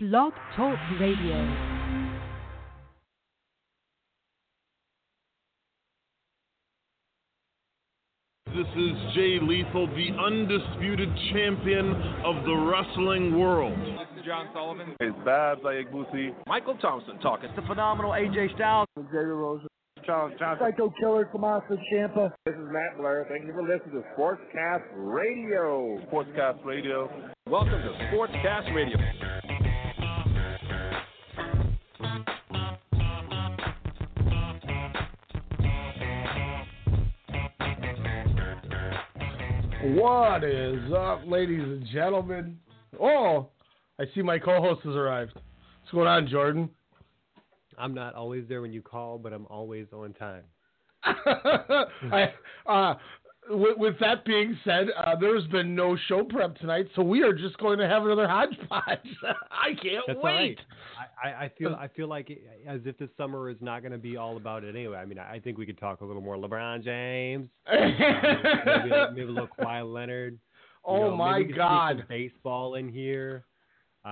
Blog Talk Radio. This is Jay Lethal, the undisputed champion of the wrestling world. This is John Sullivan. It's Babs Ayagbusi. Michael Thompson talking. It's the phenomenal AJ Styles. Xavier Rose. Charles Johnson. Psycho Killer, Tommaso Ciampa. This is Matt Blair. Thank you for listening to Sportscast Radio. Sportscast Radio. Welcome to Sportscast Radio. What is up, ladies and gentlemen? Oh, I see my co-host has arrived. What's going on, Jordan? I'm not always there when you call, but I'm always on time. With that being said, there's been no show prep tonight, so we are just going to have another hodgepodge. I can't That's wait. Right. I feel like as if this summer is not going to be all about it anyway. I mean, I think we could talk a little more LeBron James, maybe a little Kawhi Leonard. Oh, my God. Baseball in here. We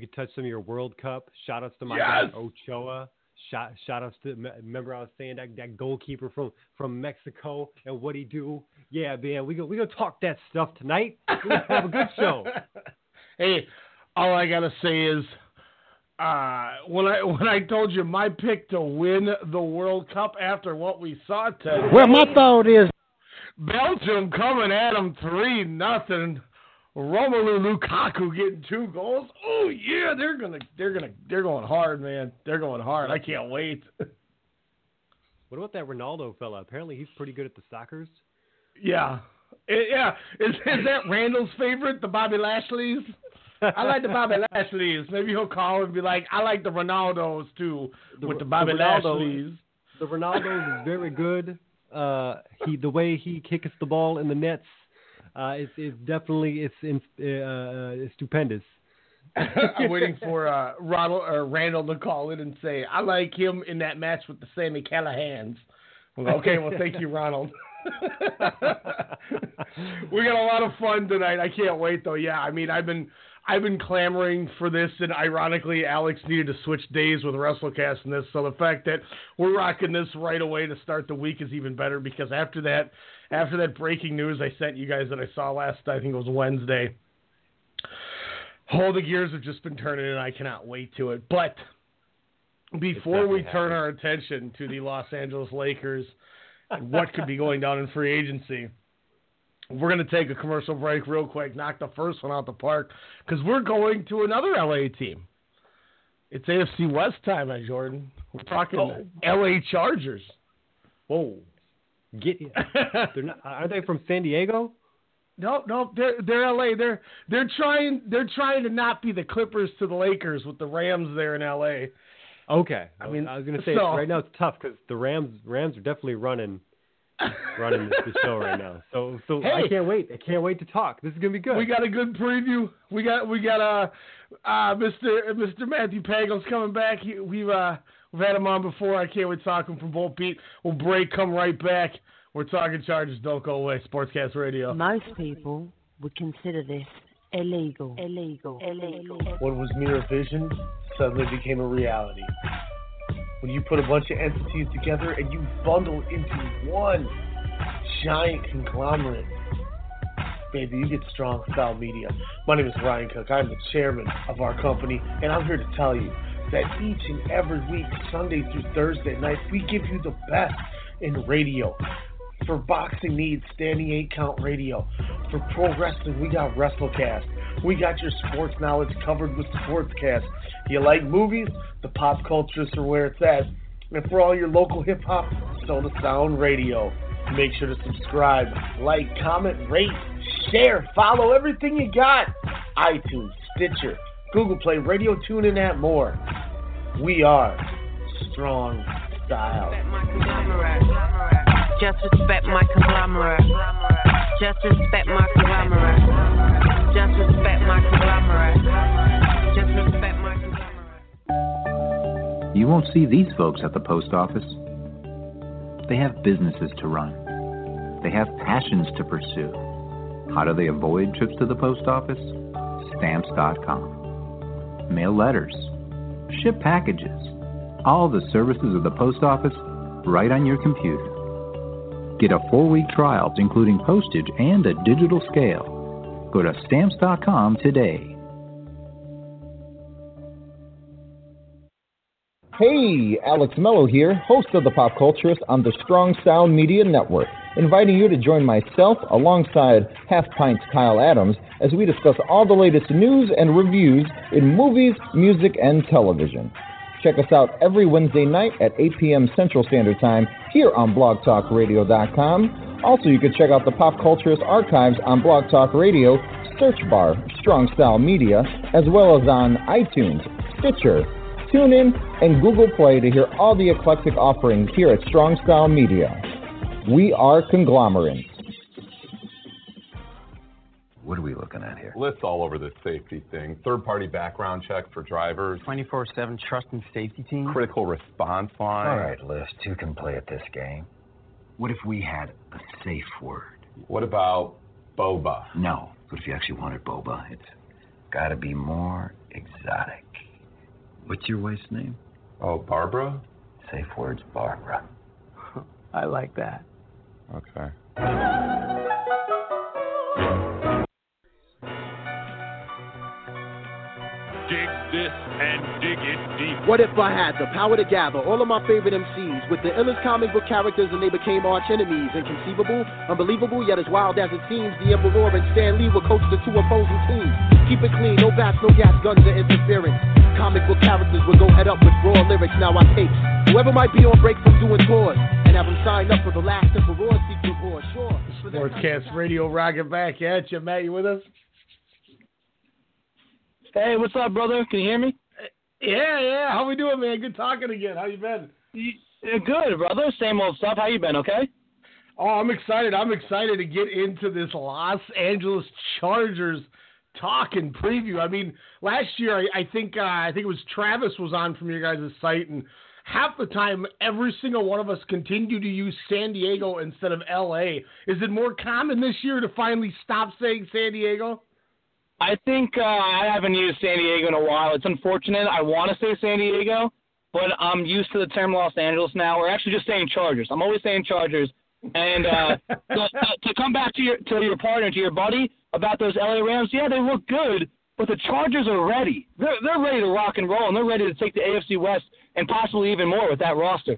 could touch some of your World Cup. Shout-outs to my guy Ochoa. Shout-outs to, remember I was saying that goalkeeper from Mexico and what he do? Yeah, man, we go talk that stuff tonight. We're going to have a good show. Hey, all I got to say is when I told you my pick to win the World Cup after what we saw today. Well, my thought is Belgium coming at them 3-0. Romelu Lukaku getting 2 goals. Oh yeah, they're going hard, man. They're going hard. I can't wait. What about that Ronaldo fella? Apparently he's pretty good at the soccers. Yeah. Is that Randall's favorite, the Bobby Lashleys? I like the Bobby Lashleys. Maybe he'll call and be like, I like the Ronaldos too, with the Bobby Lashleys. The Ronaldo is very good. The way he kicks the ball in the nets. It's stupendous. I'm waiting for Randall to call in and say, I like him in that match with the Sammy Callahans. Okay, well, thank you, Ronald. We got a lot of fun tonight. I can't wait, though. Yeah, I mean, I've been clamoring for this, and ironically, Alex needed to switch days with WrestleCast and this, so the fact that we're rocking this right away to start the week is even better, because after that breaking news I sent you guys that I saw last, I think it was Wednesday, all the gears have just been turning, and I cannot wait to it. But before we turn our attention to the Los Angeles Lakers and what could be going down in free agency, we're going to take a commercial break real quick, knock the first one out the park, because we're going to another LA team. It's AFC West time, Jordan. We're talking LA Chargers. Whoa. Get you. Are they from San Diego? No, they're LA. They're trying to not be the Clippers to the Lakers with the Rams there in LA. Okay. I mean, I was going to say right now it's tough because the Rams are definitely running the show right now. So hey, I can't wait to talk. This is gonna be good. We got a good preview. We got Mr. Matthew Pagels coming back. We've had him on before. I can't wait to talk him from Boltbeat. We'll break. Come right back. We're talking Chargers. Don't go away. Sportscast Radio. Most people would consider this illegal. What was mere vision suddenly became a reality. When you put a bunch of entities together and you bundle into one giant conglomerate, baby, you get Strong Style Media. My name is Ryan Cook. I'm the chairman of our company, and I'm here to tell you that each and every week, Sunday through Thursday night, we give you the best in radio. For boxing needs, standing 8-count radio. For pro wrestling, we got WrestleCast. We got your sports knowledge covered with Sportscast. You like movies? The pop cultures are where it's at. And for all your local hip-hop, Soda Sound Radio. Make sure to subscribe, like, comment, rate, share, follow everything you got. iTunes, Stitcher, Google Play, Radio, TuneIn, and more. We are Strong Style. Just respect my conglomerate. Just respect my conglomerate. Just respect my conglomerate. Just respect my conglomerate. You won't see these folks at the post office. They have businesses to run. They have passions to pursue. How do they avoid trips to the post office? Stamps.com. Mail letters, ship packages, all the services of the post office right on your computer. Get a 4-week trial, including postage and a digital scale. Go to Stamps.com today. Hey, Alex Mello here, host of The Pop Culturist on the Strong Sound Media Network, inviting you to join myself alongside Half Pint's Kyle Adams as we discuss all the latest news and reviews in movies, music, and television. Check us out every Wednesday night at 8 p.m. Central Standard Time here on blogtalkradio.com. Also, you can check out The Pop Culturist archives on Blog Talk Radio, search bar, Strong Sound Media, as well as on iTunes, Stitcher, Tune in and Google Play to hear all the eclectic offerings here at Strong Style Media. We are conglomerates. What are we looking at here? Lists all over the safety thing. Third-party background check for drivers. 24/7 trust and safety team. Critical response line. All right, List, who can play at this game? What if we had a safe word? What about boba? No, but if you actually wanted boba, it's got to be more exotic. What's your wife's name? Oh, Barbara? Safe words, Barbara. I like that. Okay. Dig this and dig it deep. What if I had the power to gather all of my favorite MCs with the illest comic book characters and they became arch enemies? Inconceivable, unbelievable, yet as wild as it seems, the Emperor and Stan Lee will coach the two opposing teams. Keep it clean, no bats, no gas, guns, or interference. Comic book characters would go head up with raw lyrics. Now I take whoever might be on break from doing tours and have them sign up for the last and for raw secret war. Sure. Sportscast Radio rocking back at you. Matt, you with us? Hey, what's up, brother? Can you hear me? Yeah. How we doing, man? Good talking again. How you been? Good, brother. Same old stuff. How you been, okay? Oh, I'm excited. I'm excited to get into this Los Angeles Chargers talk and preview. I mean, last year I think it was Travis was on from your guys' site, and half the time every single one of us continued to use San Diego instead of LA. Is it more common this year to finally stop saying San Diego? I think I haven't used San Diego in a while. It's unfortunate. I want to say San Diego, but I'm used to the term Los Angeles now. We're actually just saying Chargers. I'm always saying Chargers. And to come back to your partner, to your buddy about those LA Rams, yeah, they look good, but the Chargers are ready. They're ready to rock and roll, and they're ready to take the AFC West and possibly even more with that roster.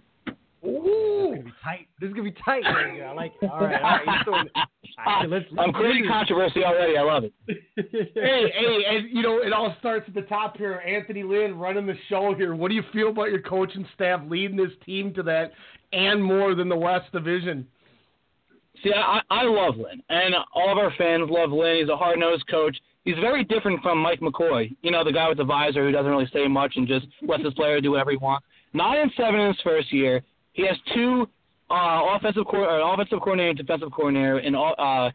Ooh, this is gonna be tight. Right? I like it. All right. I'm creating controversy already. I love it. hey, and you know, it all starts at the top here. Anthony Lynn running the show here. What do you feel about your coaching staff leading this team to that and more than the West Division? See, I love Lynn, and all of our fans love Lynn. He's a hard-nosed coach. He's very different from Mike McCoy, you know, the guy with the visor who doesn't really say much and just lets his player do whatever he wants. 9-7 in his first year. He has two offensive coordinator and defensive coordinator in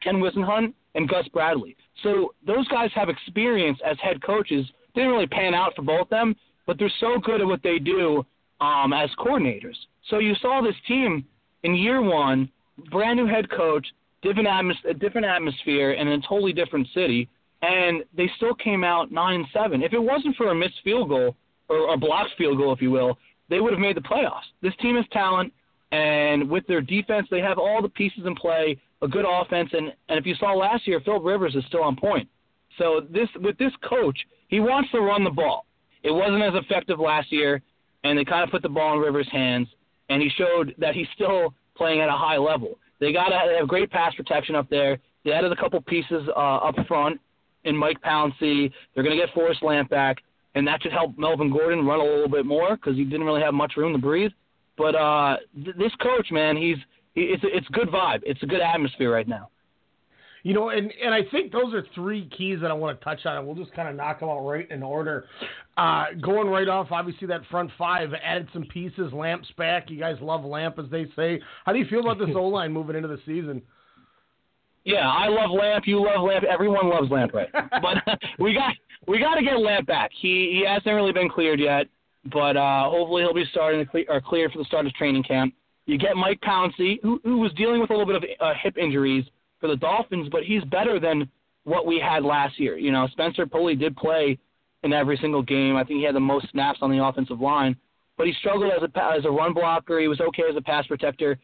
Ken Wisenhunt and Gus Bradley. So those guys have experience as head coaches. They didn't really pan out for both of them, but they're so good at what they do as coordinators. So you saw this team in year one, brand new head coach, different atmosphere, and a totally different city, and they still came out 9-7. If it wasn't for a missed field goal, or a blocked field goal, if you will, they would have made the playoffs. This team has talent, and with their defense, they have all the pieces in play, a good offense, and if you saw last year, Phil Rivers is still on point. So with this coach, he wants to run the ball. It wasn't as effective last year, and they kind of put the ball in Rivers' hands, and he showed that he's still playing at a high level. They have great pass protection up there. They added a couple pieces up front in Mike Pouncey. They're going to get Forrest Lamp back. And that should help Melvin Gordon run a little bit more because he didn't really have much room to breathe. But this coach, man, it's a good vibe. It's a good atmosphere right now. You know, and I think those are three keys that I want to touch on, and we'll just kind of knock them out right in order. Going right off, obviously, that front five added some pieces. Lamp's back. You guys love Lamp, as they say. How do you feel about this O-line moving into the season? Yeah, I love Lamp. You love Lamp. Everyone loves Lamp, right? But we got to get Lamp back. He hasn't really been cleared yet, but hopefully he'll be cleared for the start of training camp. You get Mike Pouncey, who was dealing with a little bit of hip injuries for the Dolphins, but he's better than what we had last year. You know, Spencer Pulley did play in every single game. I think he had the most snaps on the offensive line, but he struggled as a run blocker. He was okay as a pass protector.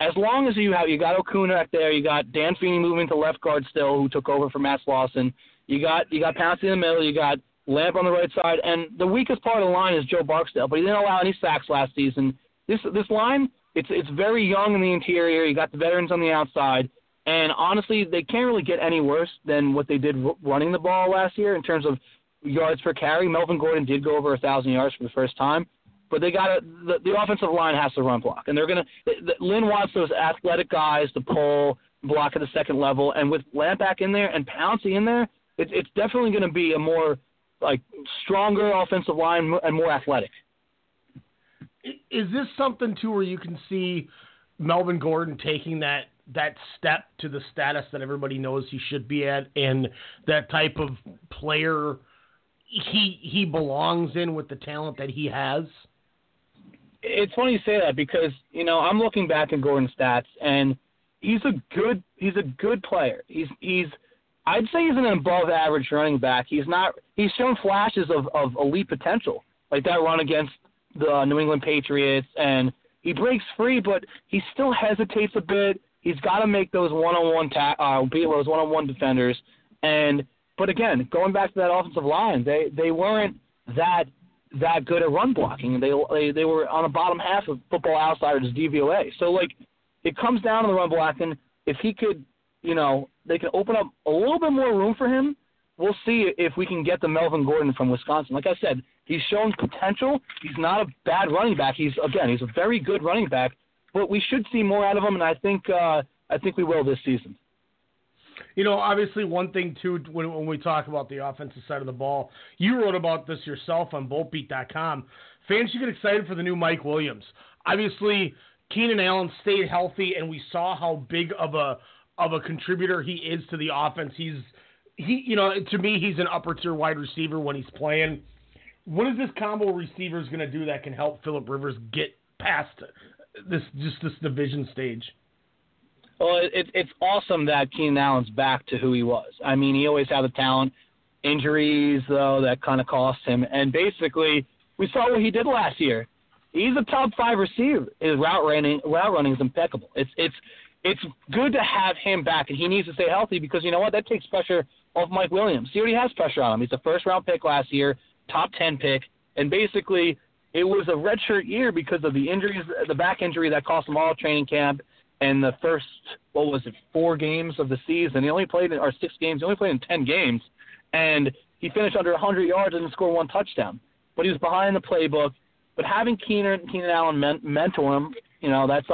As long as you got Okuna back there, you got Dan Feeney moving to left guard still, who took over for Matt Slauson. You got Pouncey in the middle. You got Lamp on the right side, and the weakest part of the line is Joe Barksdale, but he didn't allow any sacks last season. This line, it's very young in the interior. You got the veterans on the outside, and honestly, they can't really get any worse than what they did running the ball last year in terms of yards per carry. Melvin Gordon did go over 1,000 yards for the first time. But they got the offensive line has to run block, and they're gonna. Lynn wants those athletic guys to pull block at the second level, and with Lamp back in there and Pouncey in there, it's definitely going to be a more like stronger offensive line and more athletic. Is this something too where you can see Melvin Gordon taking that step to the status that everybody knows he should be at, and that type of player he belongs in with the talent that he has? It's funny you say that because, you know, I'm looking back at Gordon's stats, and he's a good player. I'd say he's an above average running back. He's shown flashes of elite potential, like that run against the New England Patriots, and he breaks free, but he still hesitates a bit. He's got to make those one-on-one defenders. But again, going back to that offensive line, they weren't that good at run blocking. They were on the bottom half of Football Outsiders DVOA. So like, it comes down to the run blocking. If he could, you know, they can open up a little bit more room for him. We'll see if we can get the Melvin Gordon from Wisconsin. Like I said, he's shown potential. He's not a bad running back. He's a very good running back. But we should see more out of him, and I think we will this season. You know, obviously one thing, too, when we talk about the offensive side of the ball, you wrote about this yourself on Boltbeat.com. Fans should get excited for the new Mike Williams. Obviously, Keenan Allen stayed healthy, and we saw how big of a contributor he is to the offense. To me, he's an upper-tier wide receiver when he's playing. What is this combo receivers going to do that can help Philip Rivers get past this division stage? Well, it's awesome that Keenan Allen's back to who he was. I mean, he always had the talent. Injuries, though, that kind of cost him. And basically, we saw what he did last year. He's a top-5 receiver. His route running is impeccable. It's good to have him back, and he needs to stay healthy because, you know what, that takes pressure off Mike Williams. He already has pressure on him. He's a first-round pick last year, top 10 pick, and basically it was a redshirt year because of the injuries, the back injury that cost him all training camp. And the first, 4 games of the season, or 6 games, he only played in 10 games, and he finished under 100 yards and scored 1 touchdown. But he was behind the playbook. But having Keenan Allen mentor him, you know, that's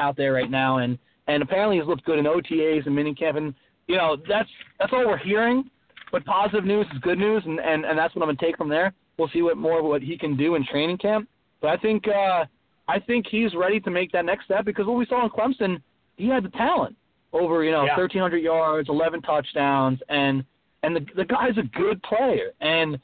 out there right now, and apparently he's looked good in OTAs and minicamp, and you know that's all we're hearing. But positive news is good news, and that's what I'm gonna take from there. We'll see what he can do in training camp. But I think he's ready to make that next step because what we saw in Clemson, he had the talent over, 1,300 yards, 11 touchdowns, and the guy's a good player. And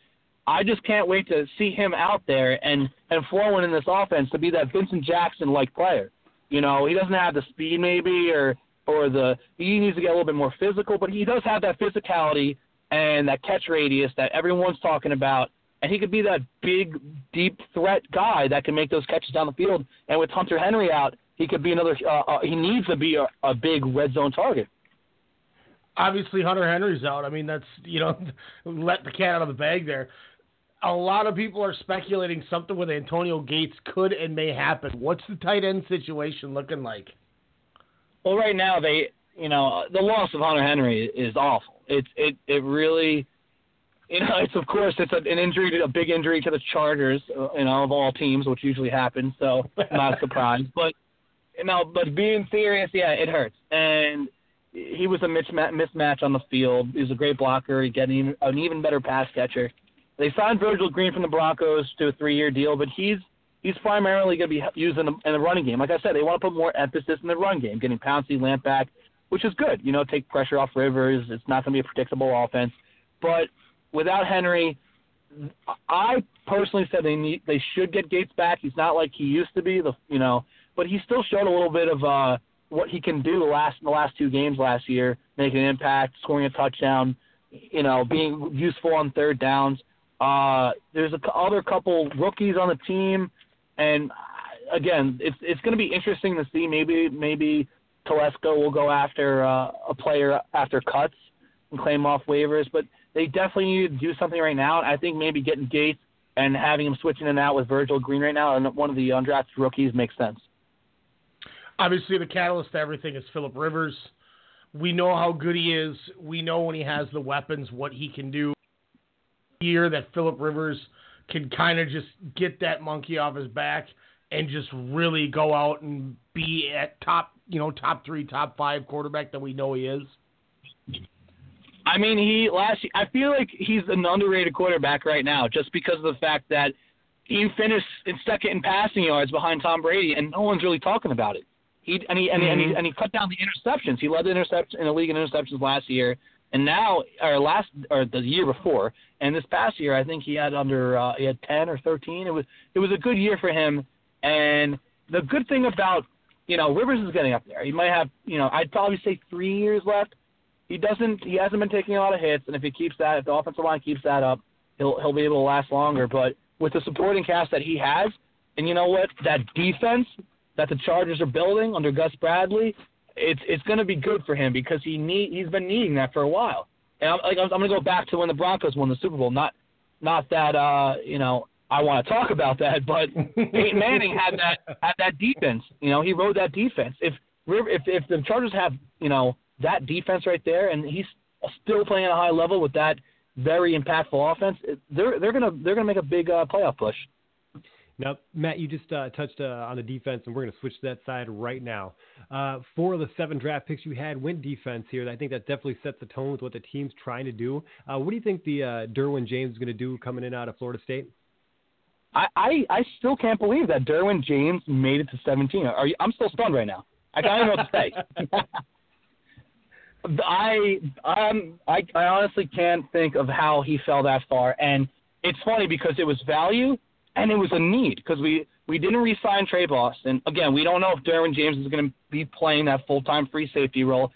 I just can't wait to see him out there and flowing in this offense to be that Vincent Jackson-like player. You know, he doesn't have the speed maybe or he needs to get a little bit more physical, but he does have that physicality and that catch radius that everyone's talking about. And he could be that big, deep threat guy that can make those catches down the field. And with Hunter Henry out, he could be another. He needs to be a big red zone target. Obviously, Hunter Henry's out. I mean, that's let the cat out of the bag there. A lot of people are speculating something with Antonio Gates could and may happen. What's the tight end situation looking like? Well, right now the loss of Hunter Henry is awful. It really. You know, it's an injury, a big injury to the Chargers, of all teams, which usually happens. So not surprised, but being serious, yeah, it hurts. And he was a mismatch on the field. He was a great blocker. He got an even better pass catcher. They signed Virgil Green from the Broncos to a 3-year deal, but he's primarily going to be used in the running game. Like I said, they want to put more emphasis in the run game, getting Pouncey, Lamp back, which is good. You know, take pressure off Rivers. It's not going to be a predictable offense, but without Henry, I personally said they should get Gates back. He's not like he used to be, but he still showed a little bit of what he can do in the last two games last year, making an impact, scoring a touchdown, you know, being useful on third downs. There's other couple rookies on the team, and again, it's going to be interesting to see. Maybe Telesco will go after a player after cuts and claim off waivers, but they definitely need to do something right now. I think maybe getting Gates and having him switching in and out with Virgil Green right now and one of the undrafted rookies makes sense. Obviously, the catalyst to everything is Philip Rivers. We know how good he is. We know when he has the weapons, what he can do. Year that Philip Rivers can kind of just get that monkey off his back and just really go out and be at top 3, top 5 quarterback that we know he is. I mean, I feel like he's an underrated quarterback right now just because of the fact that he finished in second in passing yards behind Tom Brady, and no one's really talking about it. He cut down the interceptions. He led the interception in the league in interceptions last year, and now or the year before, and this past year I think he had he had 10 or 13. It was a good year for him, and the good thing about Rivers is getting up there. He might have I'd probably say 3 years left. He hasn't been taking a lot of hits, and if the offensive line keeps that up, he'll be able to last longer. But with the supporting cast that he has, and you know what, that defense that the Chargers are building under Gus Bradley, it's going to be good for him because he's been needing that for a while. And I'm going to go back to when the Broncos won the Super Bowl. Not that I want to talk about that, but Peyton Manning had that defense. He rode that defense. If the Chargers have that defense right there, and he's still playing at a high level with that very impactful offense, they're gonna make a big playoff push. Now, Matt, you just touched on the defense, and we're going to switch to that side right now. 4 of the 7 draft picks you had went defense here. I think that definitely sets the tone with what the team's trying to do. What do you think the Derwin James is going to do coming in out of Florida State? I still can't believe that Derwin James made it to 17. I'm still stunned right now. I don't know what to say. I honestly can't think of how he fell that far, and it's funny because it was value and it was a need because we didn't re-sign Trey Boston. Again, we don't know if Derwin James is going to be playing that full-time free safety role.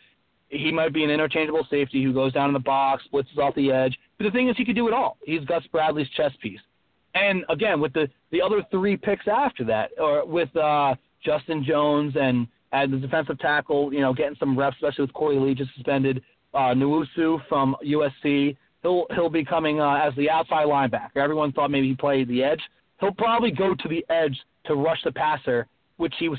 He might be an interchangeable safety who goes down in the box, blitzes off the edge. But the thing is, he could do it all. He's Gus Bradley's chess piece. And again, with the other 3 picks after that, or with Justin Jones and at the defensive tackle, getting some reps, especially with Corey Lee just suspended. Nwusu from USC, he'll be coming as the outside linebacker. Everyone thought maybe he played the edge. He'll probably go to the edge to rush the passer, which he was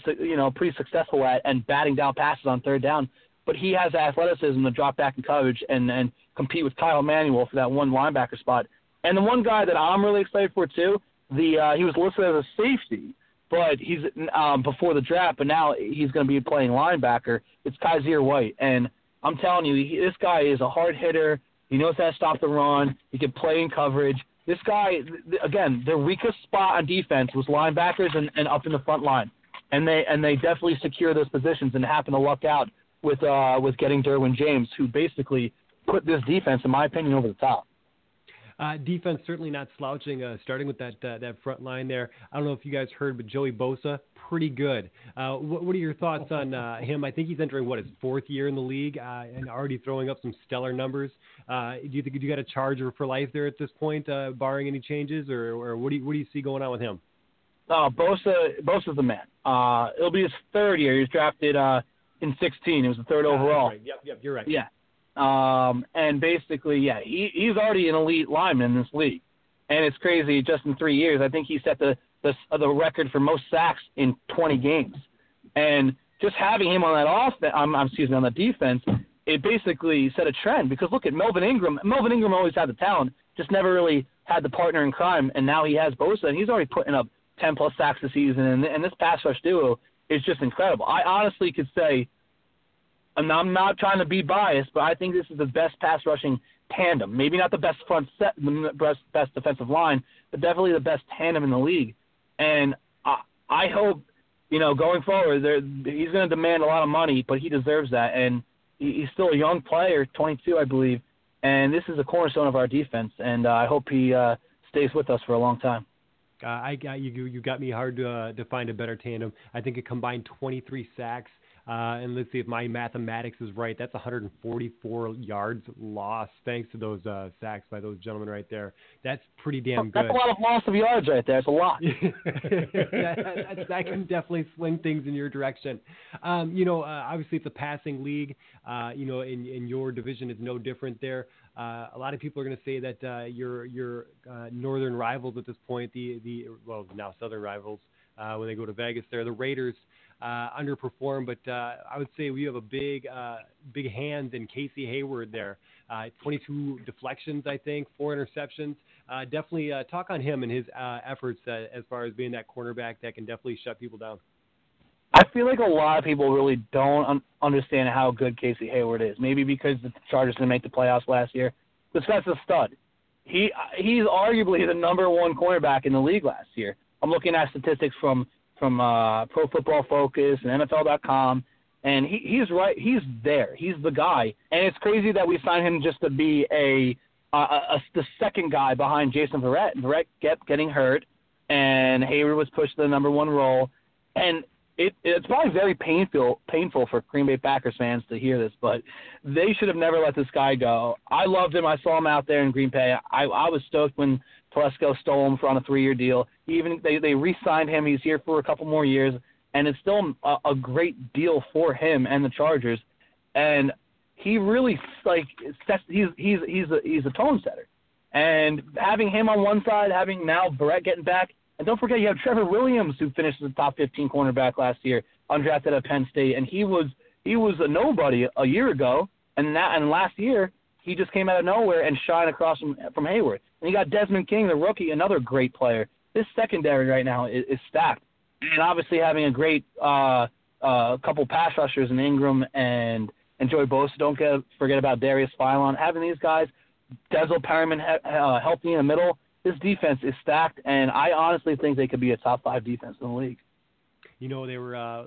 pretty successful at, and batting down passes on third down. But he has athleticism to drop back in coverage and compete with Kyle Manuel for that one linebacker spot. And the one guy that I'm really excited for too, he was listed as a safety, but he's before the draft, but now he's going to be playing linebacker. It's Kaiser White, and I'm telling you, this guy is a hard hitter. He knows how to stop the run. He can play in coverage. This guy, again, their weakest spot on defense was linebackers and up in the front line, and they definitely secure those positions and happen to luck out with getting Derwin James, who basically put this defense, in my opinion, over the top. Defense certainly not slouching, starting with that front line there. I don't know if you guys heard, but Joey Bosa, pretty good. What are your thoughts on him? I think he's entering, his 4th year in the league and already throwing up some stellar numbers. Do you think you got a Charger for life there at this point, barring any changes, or what do you see going on with him? Bosa's the man. It'll be his 3rd year. He was drafted in 2016. It was the 3rd overall. Right. Yep, you're right. Yeah. And basically, he's already an elite lineman in this league, and it's crazy. Just in 3 years, I think he set the record for most sacks in 20 games, and just having him on that on the defense, it basically set a trend because look at Melvin Ingram. Melvin Ingram always had the talent, just never really had the partner in crime, and now he has Bosa, and he's already putting up 10 plus sacks this season, and this pass rush duo is just incredible. I honestly could say. And I'm not trying to be biased, but I think this is the best pass rushing tandem. Maybe not the best front set, the best defensive line, but definitely the best tandem in the league. And I hope, going forward, he's going to demand a lot of money, but he deserves that. And he's still a young player, 22, I believe. And this is a cornerstone of our defense. And I hope he stays with us for a long time. You got me hard to find a better tandem. I think it combined 23 sacks. And let's see if my mathematics is right. That's 144 yards lost thanks to those sacks by those gentlemen right there. That's pretty damn good. That's a lot of loss of yards right there. It's a lot. That can definitely sling things in your direction. Obviously it's a passing league. In your division is no different there. A lot of people are going to say that your northern rivals at this point, the now southern rivals, when they go to Vegas there, the Raiders underperform, but I would say we have a big hands in Casey Hayward there. 22 deflections, I think, 4 interceptions. Definitely talk on him and his efforts as far as being that cornerback that can definitely shut people down. I feel like a lot of people really don't understand how good Casey Hayward is. Maybe because the Chargers didn't make the playoffs last year. This guy's a stud. He's arguably the number one cornerback in the league last year. I'm looking at statistics from Pro Football Focus and NFL.com, and he's right. He's there. He's the guy. And it's crazy that we signed him just to be the second guy behind Jason Verrett. Verrett kept getting hurt, and Hayward was pushed to the number one role. And it's probably very painful for Green Bay Packers fans to hear this, but they should have never let this guy go. I loved him. I saw him out there in Green Bay. I was stoked when Telesco stole him for on a 3-year deal. Even they re-signed him. He's here for a couple more years, and it's still a great deal for him and the Chargers. And he really he's a tone setter. And having him on one side, having now Barrett getting back, and don't forget you have Trevor Williams who finished as a top 15 cornerback last year, undrafted at Penn State, and he was a nobody a year ago, and last year. He just came out of nowhere and shined across from Hayward. And you got Desmond King, the rookie, another great player. This secondary right now is stacked. And obviously having a great couple pass rushers in Ingram and Joey Bosa. Don't forget about Darius Phylon. Having these guys, Denzel Perryman healthy in the middle, this defense is stacked. And I honestly think they could be a top 5 defense in the league. They were,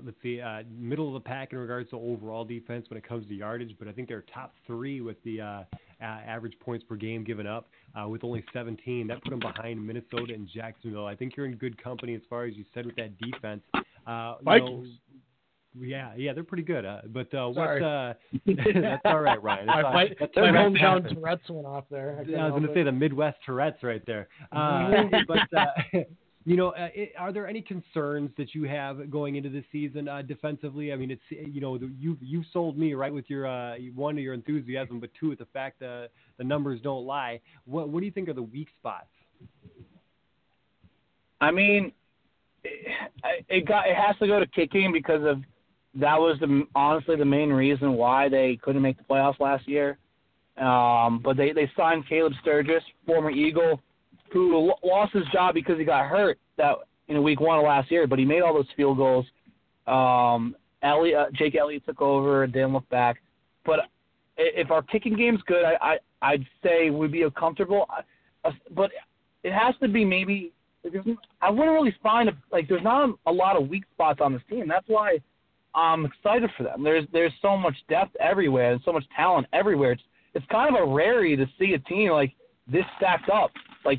middle of the pack in regards to overall defense when it comes to yardage, but I think they're top 3 with the average points per game given up with only 17. That put them behind Minnesota and Jacksonville. I think you're in good company as far as you said with that defense. Vikings. Yeah, they're pretty good. That's all right, Ryan. My hometown Tourette's went off there. I was going to say the Midwest Tourette's right there. Are there any concerns that you have going into this season defensively? I mean, you've sold me right with your one, your enthusiasm, but two, with the fact that the numbers don't lie. What do you think are the weak spots? I mean, it has to go to kicking because of that was honestly the main reason why they couldn't make the playoffs last year. But they signed Caleb Sturgis, former Eagle, who lost his job because he got hurt in week one of last year, but he made all those field goals. Jake Elliott took over and didn't look back. But if our kicking game's good, I'd say we'd be comfortable. But it has to be maybe – I wouldn't really find – there's not a lot of weak spots on this team. That's why I'm excited for them. There's so much depth everywhere and so much talent everywhere. It's kind of a rarity to see a team this stacked up.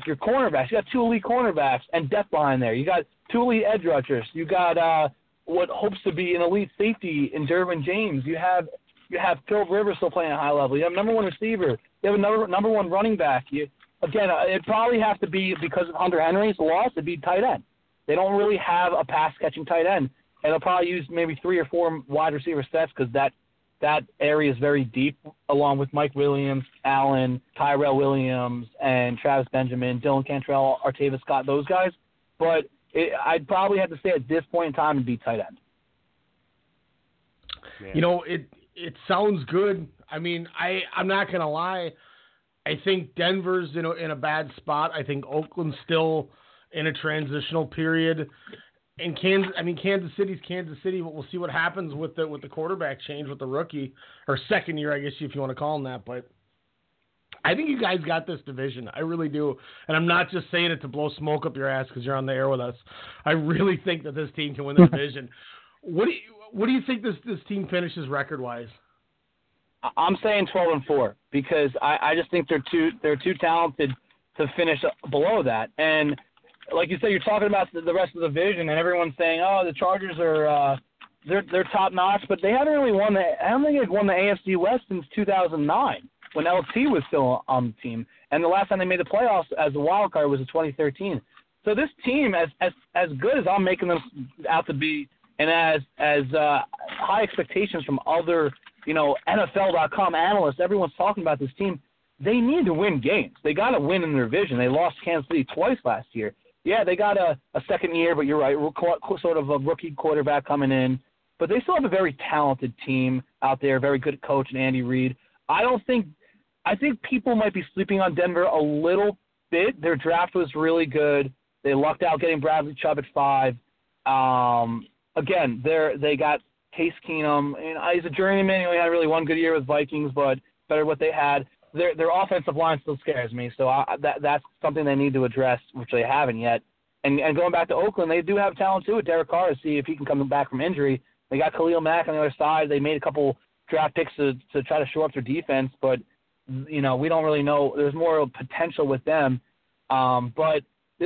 Your cornerbacks, you got 2 elite cornerbacks and depth behind there. You got 2 elite edge rushers. You got what hopes to be an elite safety in Derwin James. You have Phil Rivers still playing at a high level. You have number 1 receiver. You have another number 1 running back. It'd probably have to be because of Hunter Henry's loss. It'd be tight end. They don't really have a pass catching tight end, and they'll probably use maybe 3 or 4 wide receiver sets because that area is very deep, along with Mike Williams, Allen, Tyrell Williams, and Travis Benjamin, Dylan Cantrell, Artavis Scott, those guys. But I'd probably have to say at this point in time it'd be tight end. Man. It sounds good. I mean, I'm not going to lie. I think Denver's in a bad spot. I think Oakland's still in a transitional period. And Kansas City's Kansas City. We'll see what happens with the quarterback change with the rookie or second year, I guess if you want to call him that. But I think you guys got this division. I really do, and I'm not just saying it to blow smoke up your ass because you're on the air with us. I really think that this team can win the division. What do you think this team finishes record wise? I'm saying 12-4 because I just think they're too talented to finish below that. And like you said, you're talking about the rest of the division, and everyone's saying, "Oh, the Chargers are they're top notch, but they haven't really won the. I don't think they've won the AFC West since 2009 when LT was still on the team, and the last time they made the playoffs as a wild card was in 2013. So this team, as good as I'm making them out to be, and as high expectations from other, NFL.com analysts, everyone's talking about this team. They need to win games. They got to win in their division. They lost Kansas City twice last year. Yeah, they got a second year, but you're right, sort of a rookie quarterback coming in. But they still have a very talented team out there, very good coach in Andy Reid. I think people might be sleeping on Denver a little bit. Their draft was really good. They lucked out getting Bradley Chubb at 5. Again, they got Case Keenum. And he's a journeyman. He only had really one good year with Vikings, but better what they had. Their offensive line still scares me, so that's something they need to address, which they haven't yet. And going back to Oakland, they do have talent, too, with Derek Carr to see if he can come back from injury. They got Khalil Mack on the other side. They made a couple draft picks to try to shore up their defense, but, we don't really know. There's more potential with them. But,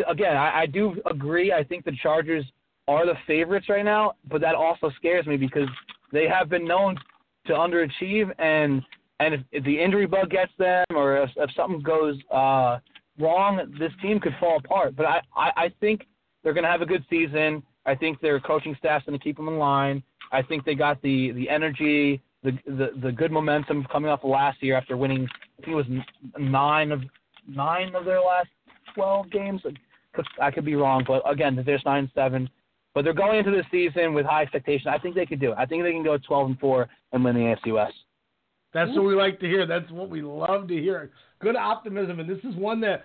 again, I do agree. I think the Chargers are the favorites right now, but that also scares me because they have been known to underachieve, and if the injury bug gets them or if something goes wrong, this team could fall apart. But I think they're going to have a good season. I think their coaching staff's going to keep them in line. I think they got the energy, the good momentum coming off of last year after winning, I think it was nine of their last 12 games. I could be wrong, but again, there's 9-7. But they're going into this season with high expectation. I think they could do it. I think they can go 12-4 and win the AFC West. That's what we like to hear. That's what we love to hear. Good optimism, and this is one that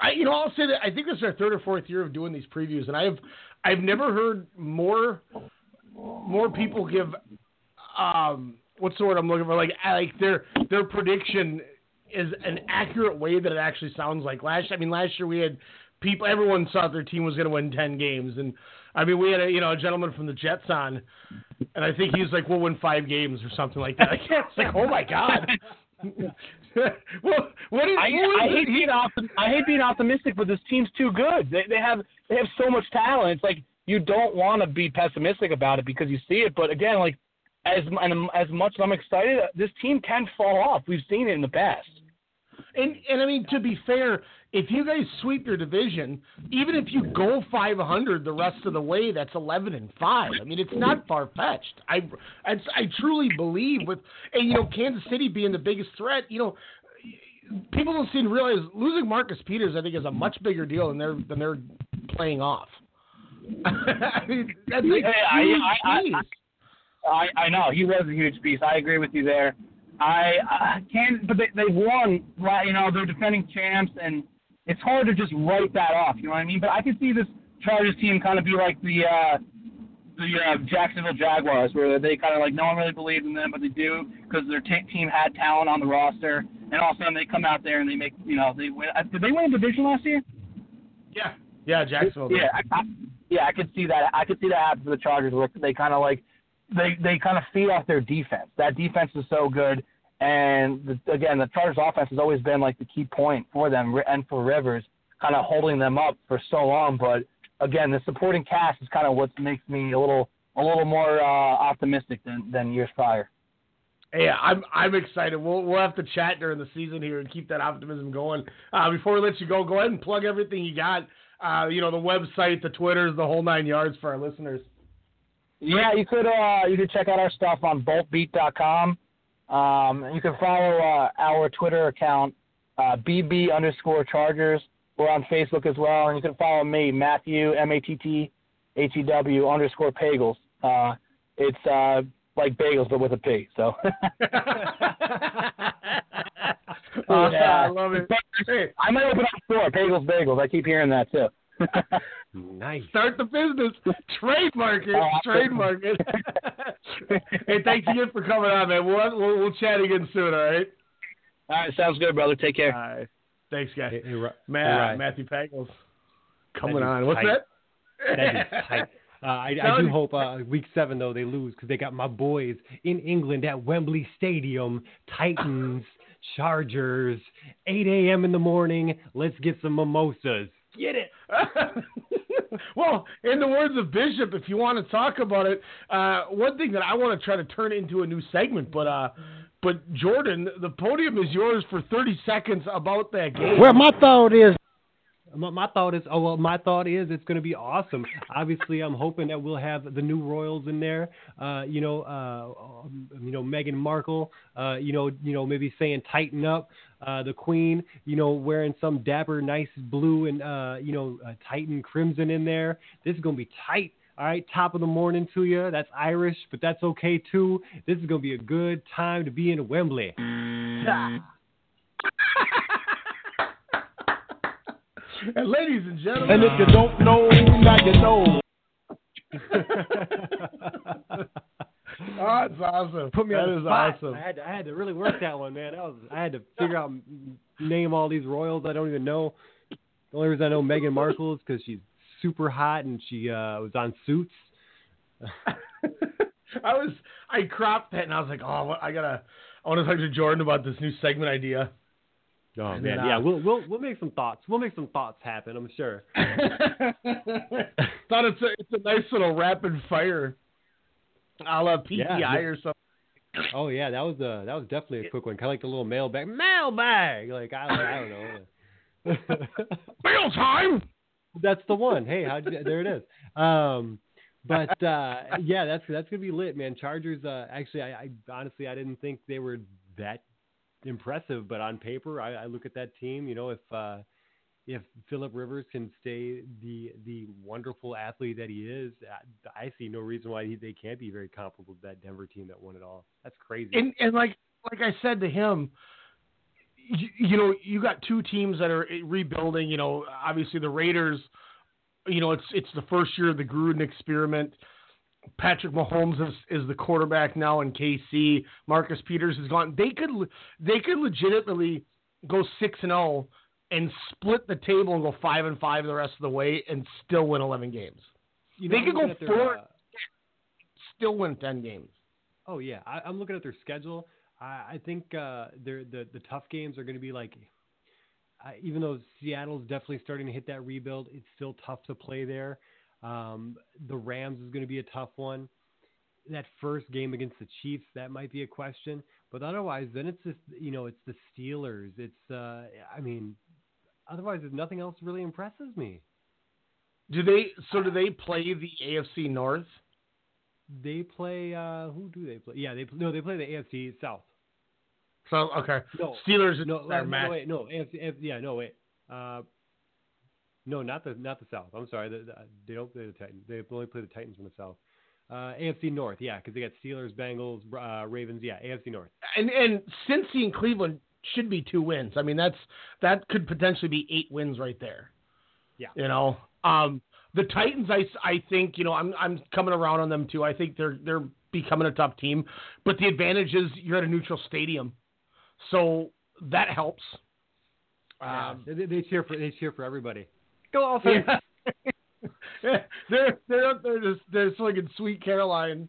I'll say that I think this is our third or fourth year of doing these previews, and I've never heard more people give what's the word I'm looking for? Like their prediction is an accurate way that it actually sounds like last year we had people. Everyone thought their team was going to win 10 games, and we had a gentleman from the Jets on, and I think he's like, we'll win 5 games or something like that. It's like, oh my God. Well, what is? I hate being optimistic, but this team's too good. They have so much talent. It's like you don't want to be pessimistic about it because you see it. But again, like as much as I'm excited, this team can fall off. We've seen it in the past. And to be fair, if you guys sweep your division, even if you go 500 the rest of the way, that's 11-5. It's not far fetched. I truly believe with Kansas City being the biggest threat. People don't seem to realize losing Marcus Peters, I think, is a much bigger deal than they're playing off. That's like a huge piece. I know he was a huge piece. I agree with you there. I can't, but they won, right? They're defending champs, and it's hard to just write that off. You know what I mean? But I can see this Chargers team kind of be like the Jacksonville Jaguars, where they kind of like no one really believes in them, but they do because their team had talent on the roster, and all of a sudden they come out there and they make they win. Did they win a division last year? Yeah, Jacksonville. Yeah, I could see that. I could see that happen to the Chargers. Where they kind of like. They kind of feed off their defense. That defense is so good. And, the Chargers offense has always been, like, the key point for them and for Rivers, kind of holding them up for so long. But, again, the supporting cast is kind of what makes me a little more optimistic than years prior. Yeah, I'm excited. We'll have to chat during the season here and keep that optimism going. Before we let you go ahead and plug everything you got, the website, the Twitters, the whole 9 yards for our listeners. Yeah, you could check out our stuff on Boltbeat.com. And you can follow our Twitter account, BB_Chargers. We're on Facebook as well. And you can follow me, Matthew, MATTHEW _Pagels. It's like bagels, but with a P. So. Awesome, yeah. I love it. Hey. I might open up a store, Pagels. I keep hearing that, too. Nice. Start the business. Trademark it. Hey, thanks again for coming on, man. We'll chat again soon, all right? All right, sounds good, brother. Take care. All right. Thanks, guys. Hey, Matthew Pagels coming on. What's tight. That? That is tight. I do hope week 7, though, they lose because they got my boys in England at Wembley Stadium, Titans, Chargers, 8 a.m. in the morning. Let's get some mimosas. Get it. Well, in the words of Bishop, if you want to talk about it, one thing that I want to try to turn into a new segment, but Jordan, the podium is yours for 30 seconds about that game. Well, my thought is it's going to be awesome. Obviously, I'm hoping that we'll have the new royals in there. Meghan Markle. Maybe saying tighten up. The Queen, wearing some dapper, nice blue and Titan crimson in there. This is gonna be tight. All right, top of the morning to you. That's Irish, but that's okay too. This is gonna be a good time to be in Wembley. And ladies and gentlemen, and if you don't know, now you know. Oh, that's awesome. Put me on the spot. Awesome. I had to really work that one, man. I had to figure out, name all these royals I don't even know. The only reason I know Meghan Markle is because she's super hot and she was on Suits. I cropped that and I was like, I want to talk to Jordan about this new segment idea. Oh, and man, yeah, we'll make some thoughts. We'll make some thoughts happen, I'm sure. Thought it's a nice little rapid fire, a la PTI or something. Oh yeah, that was definitely a quick one. Kind of like the little mailbag. Like I don't know. Mail time. That's the one. Hey, there it is. That's gonna be lit, man. Chargers. Actually, I honestly I didn't think they were that impressive, but on paper, I look at that team. If Philip Rivers can stay the wonderful athlete that he is, I see no reason why they can't be very comparable to that Denver team that won it all. That's crazy. And like I said to him, you got two teams that are rebuilding. Obviously the Raiders. It's the first year of the Gruden experiment. Patrick Mahomes is the quarterback now in KC. Marcus Peters is gone. They could legitimately go 6-0. And split the table and go 5-5 the rest of the way and still win 11 games. They could go 4, still win 10 games. Oh yeah, I'm looking at their schedule. I think the tough games are going to be like, even though Seattle's definitely starting to hit that rebuild, it's still tough to play there. The Rams is going to be a tough one. That first game against the Chiefs, that might be a question, but otherwise, then it's just it's the Steelers. It's otherwise, nothing else really impresses me. Do they play the AFC North? They play. Who do they play? Yeah, they play the AFC South. So okay, no, Steelers. Not the South. I'm sorry, they don't play the Titans. They only play the Titans in the South. AFC North, yeah, because they got Steelers, Bengals, Ravens, yeah, AFC North. And Cincy and Cleveland should be 2 wins. I mean, that could potentially be 8 wins right there. Yeah, the Titans, I think I'm coming around on them too. I think they're becoming a tough team, but the advantage is you're at a neutral stadium, so that helps. Yeah, they cheer for everybody. Go offense. Yeah. Yeah, they're up there just they're swinging Sweet Caroline,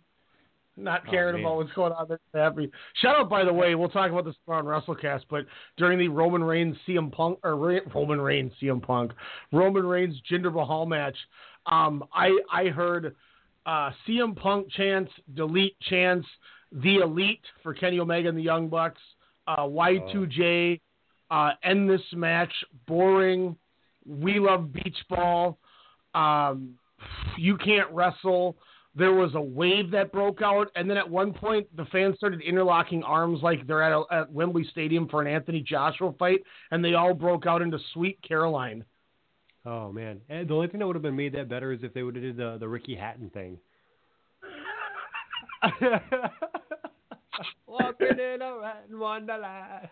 not caring about what's going on. They're happy. Shout out, by the way, we'll talk about this on WrestleCast, but during the Roman Reigns Jinder Mahal match, I heard CM Punk chants, Delete chants, The Elite for Kenny Omega and the Young Bucks, Y2J, end this match, boring, we love beach ball. You can't wrestle. There was a wave that broke out, and then at one point, the fans started interlocking arms like they're at Wembley Stadium for an Anthony Joshua fight, and they all broke out into Sweet Caroline. Oh, man. And the only thing that would have been made that better is if they would have did the Ricky Hatton thing. Walking in a rat in Wonderland.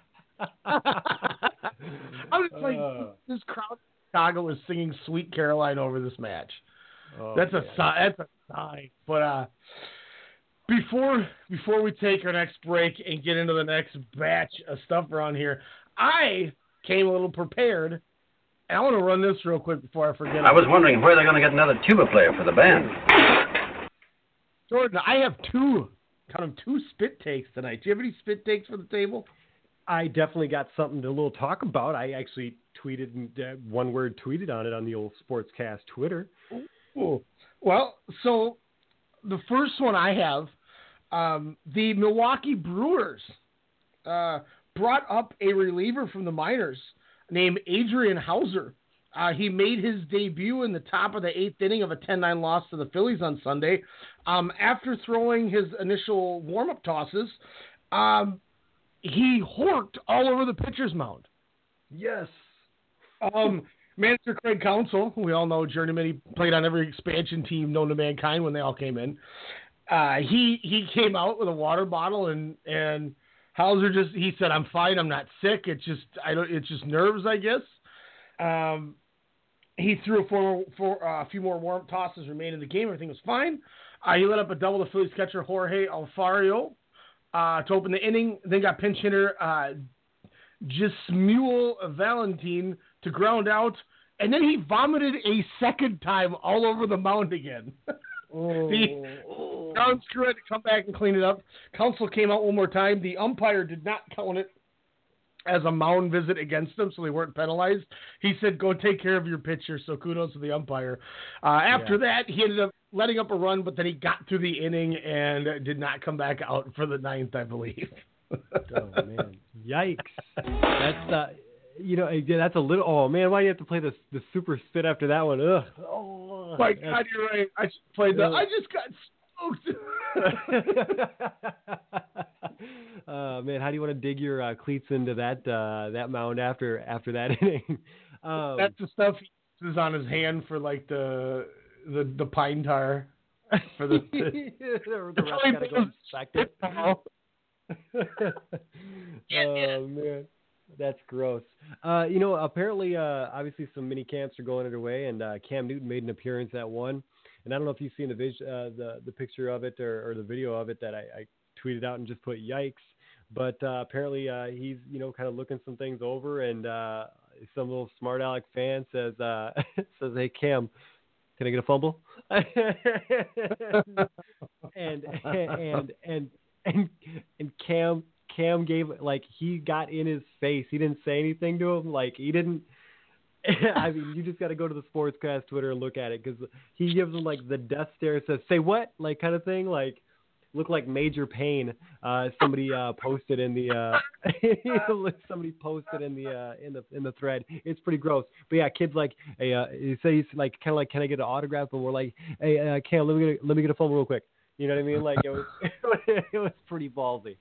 I'm just like, this crowd... Chicago was singing Sweet Caroline over this match. That's a sign. But before we take our next break and get into the next batch of stuff around here, I came a little prepared, and I want to run this real quick before I forget. I was wondering where they're going to get another tuba player for the band. Jordan, I have 2 spit takes tonight. Do you have any spit takes for the table? I definitely got something to little talk about. I actually tweeted, one word tweeted on it on the old Sportscast Twitter. Ooh. Well, so the first one I have, the Milwaukee Brewers brought up a reliever from the minors named Adrian Hauser. He made his debut in the top of the eighth inning of a 10-9 loss to the Phillies on Sunday. After throwing his initial warm-up tosses, he horked all over the pitcher's mound. Yes. Manager Craig Counsell, who we all know, journeyman, he played on every expansion team known to mankind when they all came in. He came out with a water bottle and Hauser he said, "I'm fine. I'm not sick. It's just nerves, I guess." He threw a few more warm tosses, remained in the game. Everything was fine. He let up a double to Phillies catcher Jorge Alfaro to open the inning. Then got pinch hitter Jismuel Valentin to ground out, and then he vomited a second time all over the mound again. The ground crew had to come back and clean it up. Counsell came out one more time. The umpire did not count it as a mound visit against them, so they weren't penalized. He said, "Go take care of your pitcher," so kudos to the umpire. After that, he ended up letting up a run, but then he got through the inning and did not come back out for the ninth, I believe. Oh, man. Yikes. That's that's a little. Oh man, why do you have to play the super spit after that one? Ugh. Oh my God, you're right. I just played that. I just got smoked. Man, how do you want to dig your cleats into that mound after that inning? That's the stuff he uses on his hand for like the pine tar for the rest gotta go back. Oh man. That's gross. Apparently, obviously some mini camps are going underway, and Cam Newton made an appearance at one. And I don't know if you've seen the picture of it or the video of it that I tweeted out and just put yikes. But apparently, he's kind of looking some things over, and some little smart aleck fan says says, "Hey Cam, can I get a fumble?" and Cam gave, like, he got in his face. He didn't say anything to him. Like, he didn't. I mean, you just got to go to the Sportscast Twitter and look at it, because he gives him like the death stare, says, "Say what?" like kind of thing. Like, look like major pain. Somebody posted in the in the thread. It's pretty gross. But yeah, kids like, hey, he says like kind of like, "Can I get an autograph?" And we're like, "Hey, Cam, let me get a phone real quick." You know what I mean? Like it was pretty ballsy.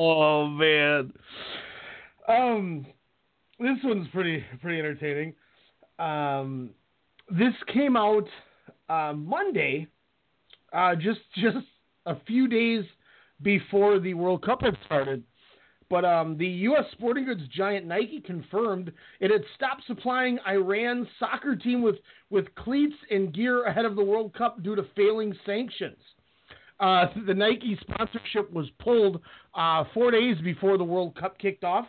Oh man. This one's pretty entertaining. This came out Monday, just a few days before the World Cup had started. But the U.S. sporting goods giant Nike confirmed it had stopped supplying Iran's soccer team with cleats and gear ahead of the World Cup due to failing sanctions. The Nike sponsorship was pulled 4 days before the World Cup kicked off.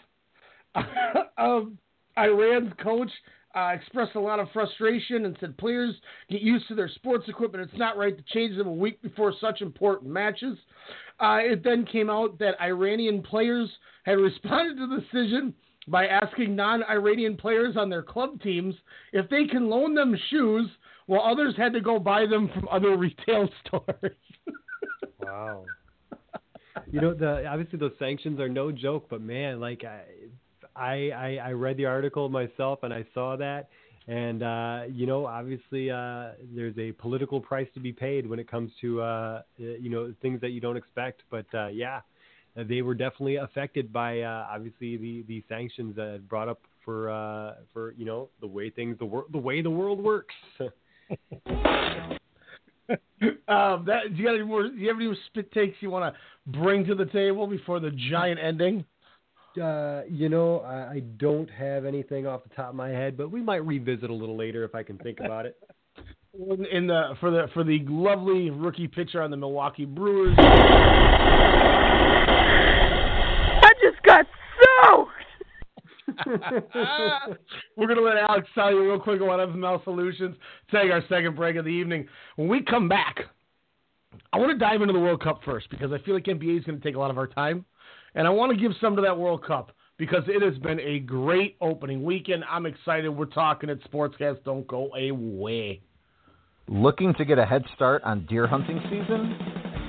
Iran's coach expressed a lot of frustration and said, "Players, get used to their sports equipment. It's not right to change them a week before such important matches." It then came out that Iranian players had responded to the decision by asking non-Iranian players on their club teams if they can loan them shoes, while others had to go buy them from other retail stores. Wow. Obviously those sanctions are no joke, but man, like I read the article myself and I saw that, and obviously there's a political price to be paid when it comes to things that you don't expect. But yeah, they were definitely affected by obviously the sanctions that had brought up for the way the world works. Do you have any spit takes you want to bring to the table before the giant ending? I don't have anything off the top of my head, but we might revisit a little later if I can think about it. For the lovely rookie pitcher on the Milwaukee Brewers, I just got soaked. We're gonna let Alex tell you real quick about FML Solutions. Take our second break of the evening. When we come back, I want to dive into the World Cup first because I feel like NBA is going to take a lot of our time. And I want to give some to that World Cup because it has been a great opening weekend. I'm excited. We're talking at Sportscast. Don't go away. Looking to get a head start on deer hunting season?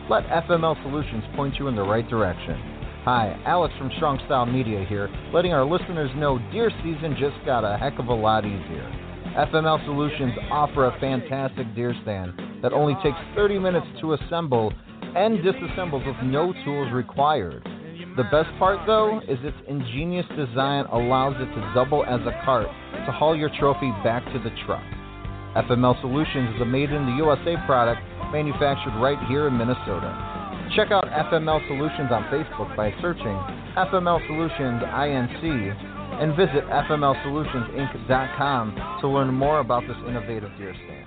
Let FML Solutions point you in the right direction. Hi, Alex from Strong Style Media here, letting our listeners know deer season just got a heck of a lot easier. FML Solutions offer a fantastic deer stand that only takes 30 minutes to assemble and disassembles with no tools required. The best part, though, is its ingenious design allows it to double as a cart to haul your trophy back to the truck. FML Solutions is a made-in-the-USA product manufactured right here in Minnesota. Check out FML Solutions on Facebook by searching FML Solutions INC and visit FMLSolutionsInc.com to learn more about this innovative deer stand.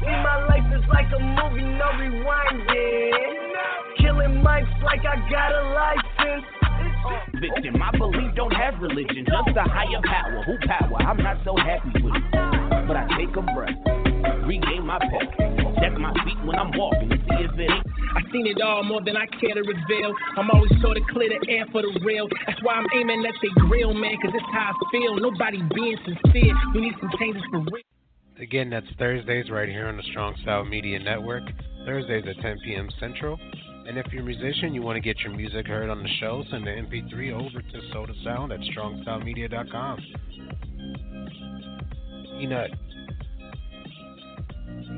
See, my life is like a movie, no rewinding. Killing mics like I got a license. Victim, I believe don't have religion, just a higher power. Who power? I'm not so happy with it, but I take a breath, regain my pep, check my feet when I'm walking, see if it ain't. I seen it all more than I care to reveal. I'm always sure to clear the air for the real. That's why I'm aiming at the grill, man, cause it's how I feel. Nobody being sincere. We need some changes for real. Again, that's Thursdays right here on the Strong Style Media Network. Thursdays at 10 p.m. Central. And if you're a musician, you want to get your music heard on the show, send the MP3 over to SodaSound at StrongStyleMedia.com. Peanut.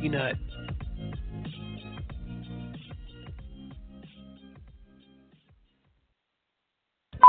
Peanut.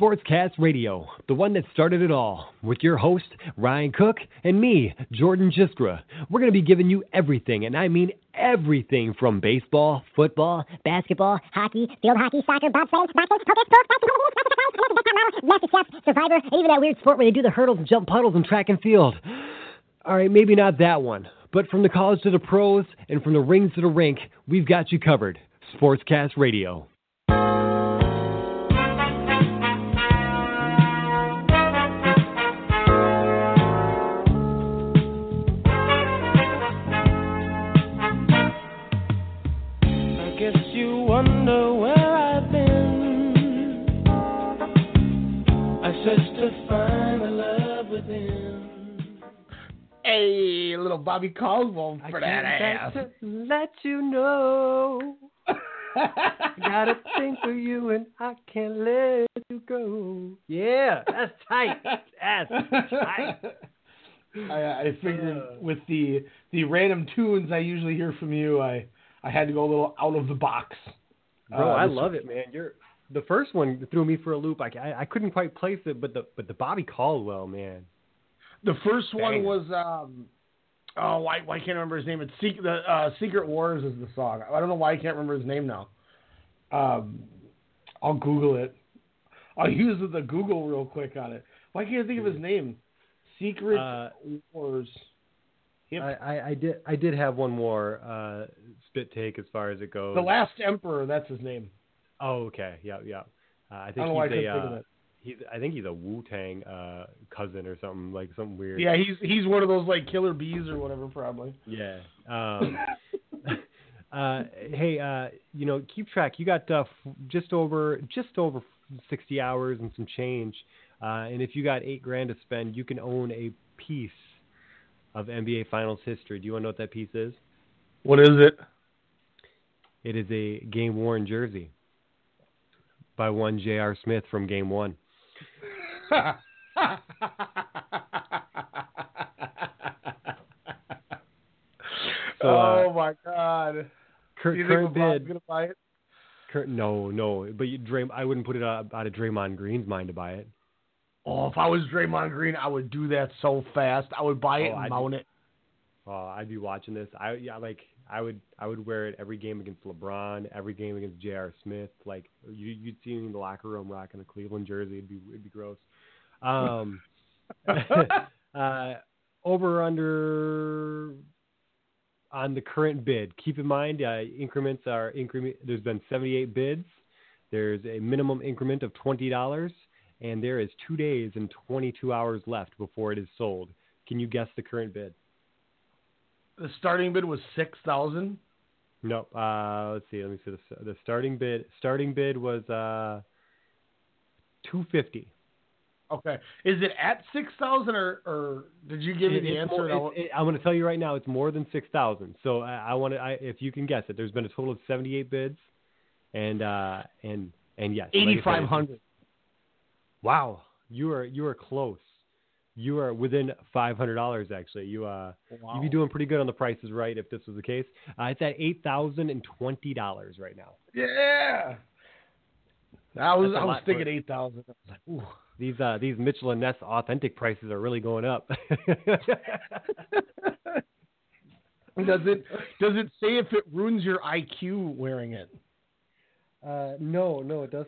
Sportscast Radio, the one that started it all, with your host, Ryan Cook, and me, Jordan Giskra. We're going to be giving you everything, and I mean everything from baseball, football, basketball, hockey, field hockey, soccer, bobsledding, boxing, MasterChef, Survivor, and even that weird sport where they do the hurdles and jump puddles and track and field. All right, maybe not that one, but from the college to the pros and from the rings to the rink, we've got you covered. Sportscast Radio. Hey, little Bobby Caldwell for that ass. Let you know. Got a thing for you and I can't let you go. Yeah, that's tight. That's tight. I figured with the random tunes I usually hear from you, I had to go a little out of the box. Bro, I love it, man. The first one threw me for a loop. I couldn't quite place it, but the Bobby Caldwell, man. The first one was, why can't I remember his name? It's Secret Wars is the song. I don't know why I can't remember his name now. I'll Google it. I'll use the Google real quick on it. Why can't I think of his name? Secret Wars. Yep. I did have one more spit take as far as it goes. The Last Emperor, that's his name. Oh, okay. Yeah. I think he's a Wu-Tang cousin or something, like something weird. Yeah, he's one of those like killer bees or whatever, probably. Yeah. Hey, keep track. You got just over 60 hours and some change, and if you got $8,000 to spend, you can own a piece of NBA Finals history. Do you want to know what that piece is? What is it? It is a game-worn jersey by one J.R. Smith from Game 1. So, oh my God! Current bid. Gonna buy it? No. But I wouldn't put it out of Draymond Green's mind to buy it. Oh, if I was Draymond Green, I would do that so fast. I would buy it and mount it. Oh, I'd be watching this. I would wear it every game against LeBron, every game against J.R. Smith. Like you'd see me in the locker room rocking a Cleveland jersey. It'd be gross. Over under on the current bid. Keep in mind, increments are increment. There's been 78 bids. There's a minimum increment of $20, and there is 2 days and 22 hours left before it is sold. Can you guess the current bid? The starting bid was $6,000. No, let's see. Let me see the starting bid. Starting bid was $250. Okay, is it at 6,000 or did you give me the answer? I'm going to tell you right now. It's more than 6,000. So I want to. If you can guess it, there's been a total of 78 bids, and yes, 8,500. Wow, you are close. You are within $500, actually. Wow. You'd be doing pretty good on the Price is Right if this was the case. It's at $8,020 right now. Yeah. I was thinking 8,000. Ooh, these Mitchell & Ness authentic prices are really going up. Does it say if it ruins your IQ wearing it? No, it does.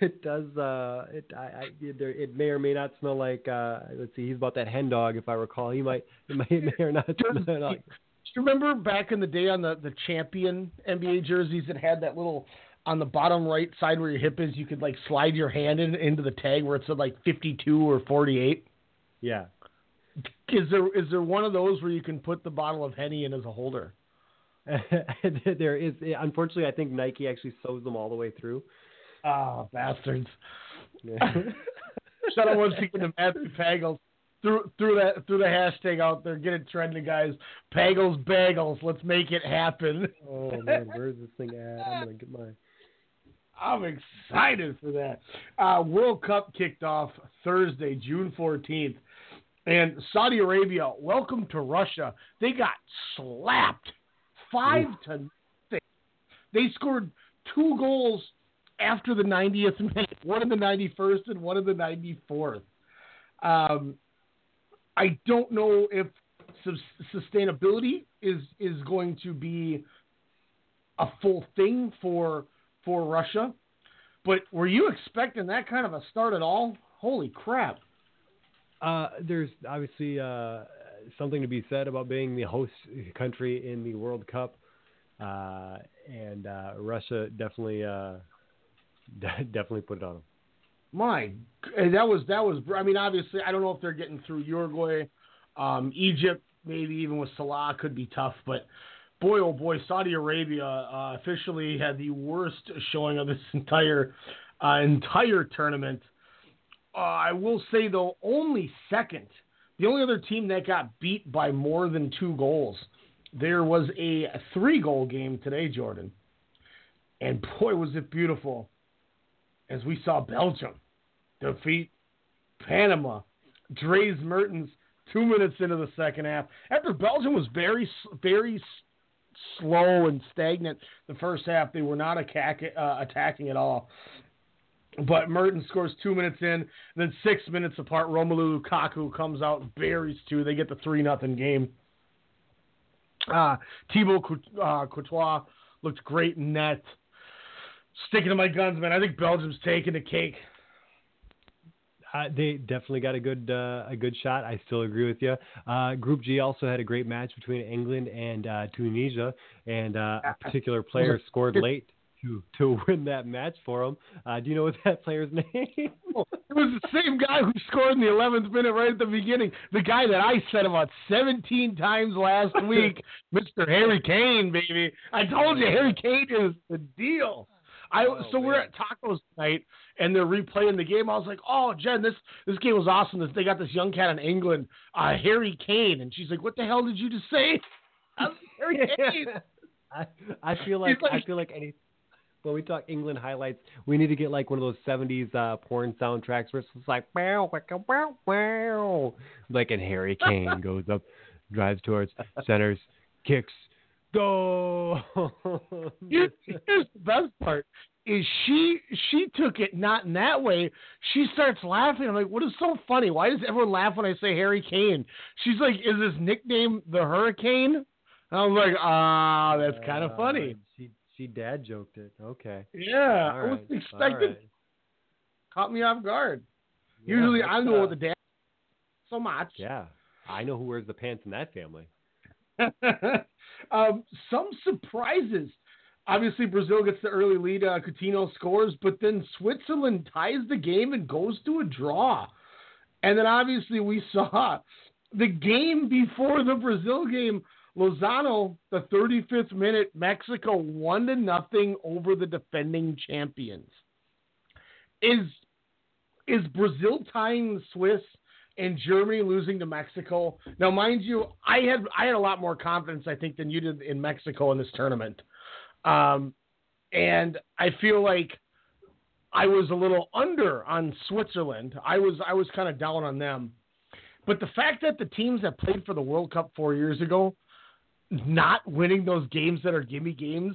It does. It may or may not smell like. Let's see. He's about that hen dog, if I recall. It may or not. Do you remember back in the day on the champion NBA jerseys that had that little on the bottom right side where your hip is? You could like slide your hand into the tag where it said like 52 or 48. Yeah. Is there one of those where you can put the bottle of Henny in as a holder? There is. Unfortunately, I think Nike actually sews them all the way through. Oh, bastards. Yeah. Shout out once again to Matthew Pagels. Threw the hashtag out there. Get it trending, guys. Pagels Bagels. Let's make it happen. Oh, man. Where's this thing at? I'm going to get mine. I'm excited for that. World Cup kicked off Thursday, June 14th. And Saudi Arabia, welcome to Russia. They got slapped. 5-0. They scored 2 goals after the 90th minute, one in the 91st and one in the 94th. I don't know if sustainability is going to be a full thing for Russia, but were you expecting that kind of a start at all? Holy crap. There's obviously something to be said about being the host country in the World Cup, and Russia definitely put it on them. That was. I mean, obviously, I don't know if they're getting through Uruguay, Egypt, maybe even with Salah could be tough. But boy, oh boy, Saudi Arabia officially had the worst showing of this entire tournament. I will say though, only second. The only other team that got beat by more than 2 goals. There was a 3-goal game today, Jordan. And boy, was it beautiful as we saw Belgium defeat Panama. Dries Mertens, 2 minutes into the second half. After Belgium was very, very slow and stagnant the first half, they were not attacking at all. But Mertens scores 2 minutes in, and then 6 minutes apart, Romelu Lukaku comes out and buries 2. They get the 3-0 game. Thibaut Courtois looked great in net. Sticking to my guns, man. I think Belgium's taking the cake. They definitely got a good shot. I still agree with you. Group G also had a great match between England and Tunisia, and a particular player scored late to win that match for him. Do you know what that player's name? It was the same guy who scored in the 11th minute right at the beginning. The guy that I said about 17 times last week, Mr. Harry Kane, baby. I told you Harry Kane is the deal. We're at tacos tonight, and they're replaying the game. I was like, oh, Jen, this game was awesome. They got this young cat in England, Harry Kane. And she's like, what the hell did you just say? I'm Harry Kane. I feel like any... When we talk England highlights, we need to get like one of those 70s porn soundtracks where it's just like, wow, wow, wow, wow. Like, and Harry Kane goes up, drives towards, centers, kicks, go. Here's the best part is she took it not in that way. She starts laughing. I'm like, what is so funny? Why does everyone laugh when I say Harry Kane? She's like, is his nickname the Hurricane? And I was like, that's kind of funny. She dad joked it. Okay. Yeah. All I wasn't expecting. Right. Caught me off guard. Yeah, usually I know what the dad so much. Yeah. I know who wears the pants in that family. Some surprises. Obviously, Brazil gets the early lead. Coutinho scores, but then Switzerland ties the game and goes to a draw. And then obviously we saw the game before the Brazil game. Lozano, the 35th minute, Mexico 1-0 over the defending champions. Is Brazil tying the Swiss and Germany losing to Mexico? Now, mind you, I had a lot more confidence, I think, than you did in Mexico in this tournament. And I feel like I was a little under on Switzerland. I was kind of down on them. But the fact that the teams that played for the World Cup 4 years ago not winning those games that are gimme games,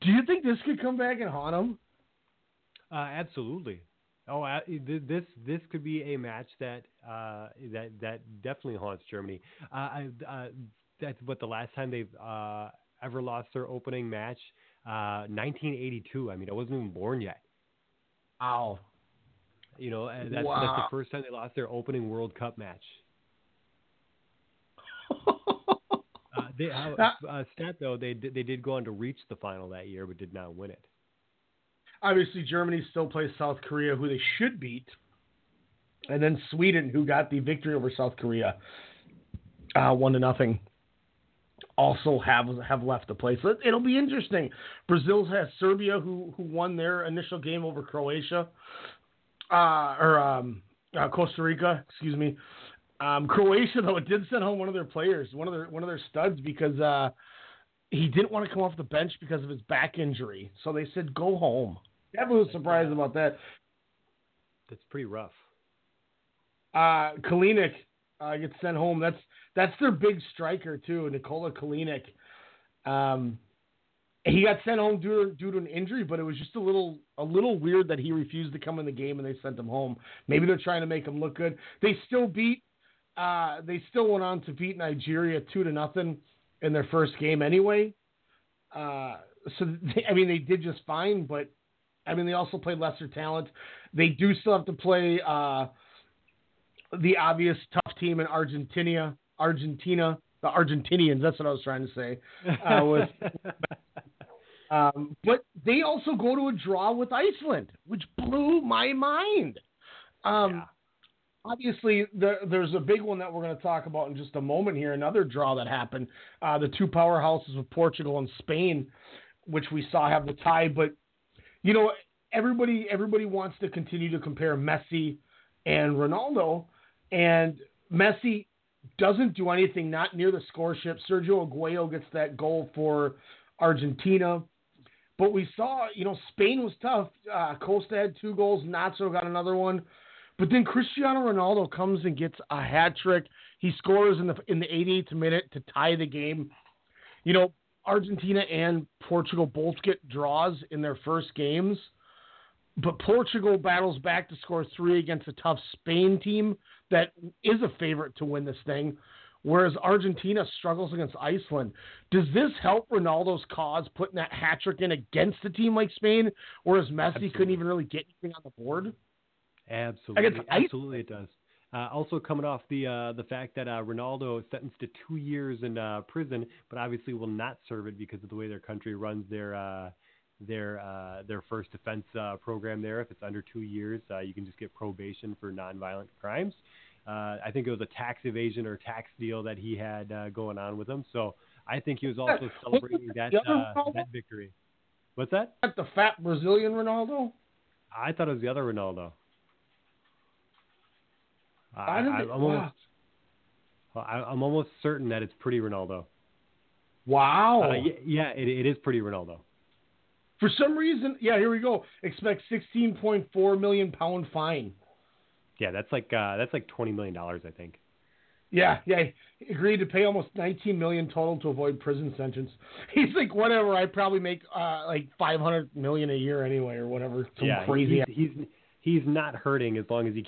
do you think this could come back and haunt them? Absolutely. Oh, this could be a match that definitely haunts Germany. That's what the last time they've ever lost their opening match, 1982. I mean, I wasn't even born yet. Wow. You know, that's the first time they lost their opening World Cup match. They did go on to reach the final that year, but did not win it. Obviously, Germany still plays South Korea, who they should beat, and then Sweden, who got the victory over South Korea, 1-0, also have left the place. It'll be interesting. Brazil has Serbia, who won their initial game over Croatia, Costa Rica, excuse me. Croatia, though, it did send home one of their players, one of their studs, because he didn't want to come off the bench because of his back injury. So they said, go home. Everyone was surprised about that. That's pretty rough. Kalinic gets sent home. That's their big striker, too, Nikola Kalinic. He got sent home due to an injury, but it was just a little weird that he refused to come in the game and they sent him home. Maybe they're trying to make him look good. They still beat. They still went on to beat Nigeria 2-0 in their first game anyway. They did just fine, but, I mean, they also played lesser talent. They do still have to play the obvious tough team in Argentina. The Argentinians, that's what I was trying to say. But they also go to a draw with Iceland, which blew my mind. Yeah. Obviously, there's a big one that we're going to talk about in just a moment here, another draw that happened. The two powerhouses of Portugal and Spain, which we saw have the tie. But, you know, everybody wants to continue to compare Messi and Ronaldo. And Messi doesn't do anything, not near the scoreship. Sergio Aguayo gets that goal for Argentina. But we saw, you know, Spain was tough. Costa had 2 goals. Nacho got another one. But then Cristiano Ronaldo comes and gets a hat trick. He scores in the 88th minute to tie the game. You know, Argentina and Portugal both get draws in their first games, but Portugal battles back to score 3 against a tough Spain team that is a favorite to win this thing, whereas Argentina struggles against Iceland. Does this help Ronaldo's cause, putting that hat trick in against a team like Spain, whereas Messi couldn't even really get anything on the board? Absolutely. Absolutely it does. Also coming off the fact that Ronaldo is sentenced to 2 years in prison, but obviously will not serve it because of the way their country runs their first offense program there. If it's under 2 years, you can just get probation for nonviolent crimes. I think it was a tax evasion or tax deal that he had going on with him. So I think he was also celebrating that victory. What's that? Is that the fat Brazilian Ronaldo? I thought it was the other Ronaldo. I'm almost certain that it's Pretty Ronaldo. Wow. It is Pretty Ronaldo. For some reason, here we go. Expect £16.4 million fine. Yeah, that's like $20 million, I think. Yeah. He agreed to pay almost $19 million total to avoid prison sentence. He's like, whatever. I probably make like $500 million a year anyway, or whatever. Crazy. He's not hurting as long as he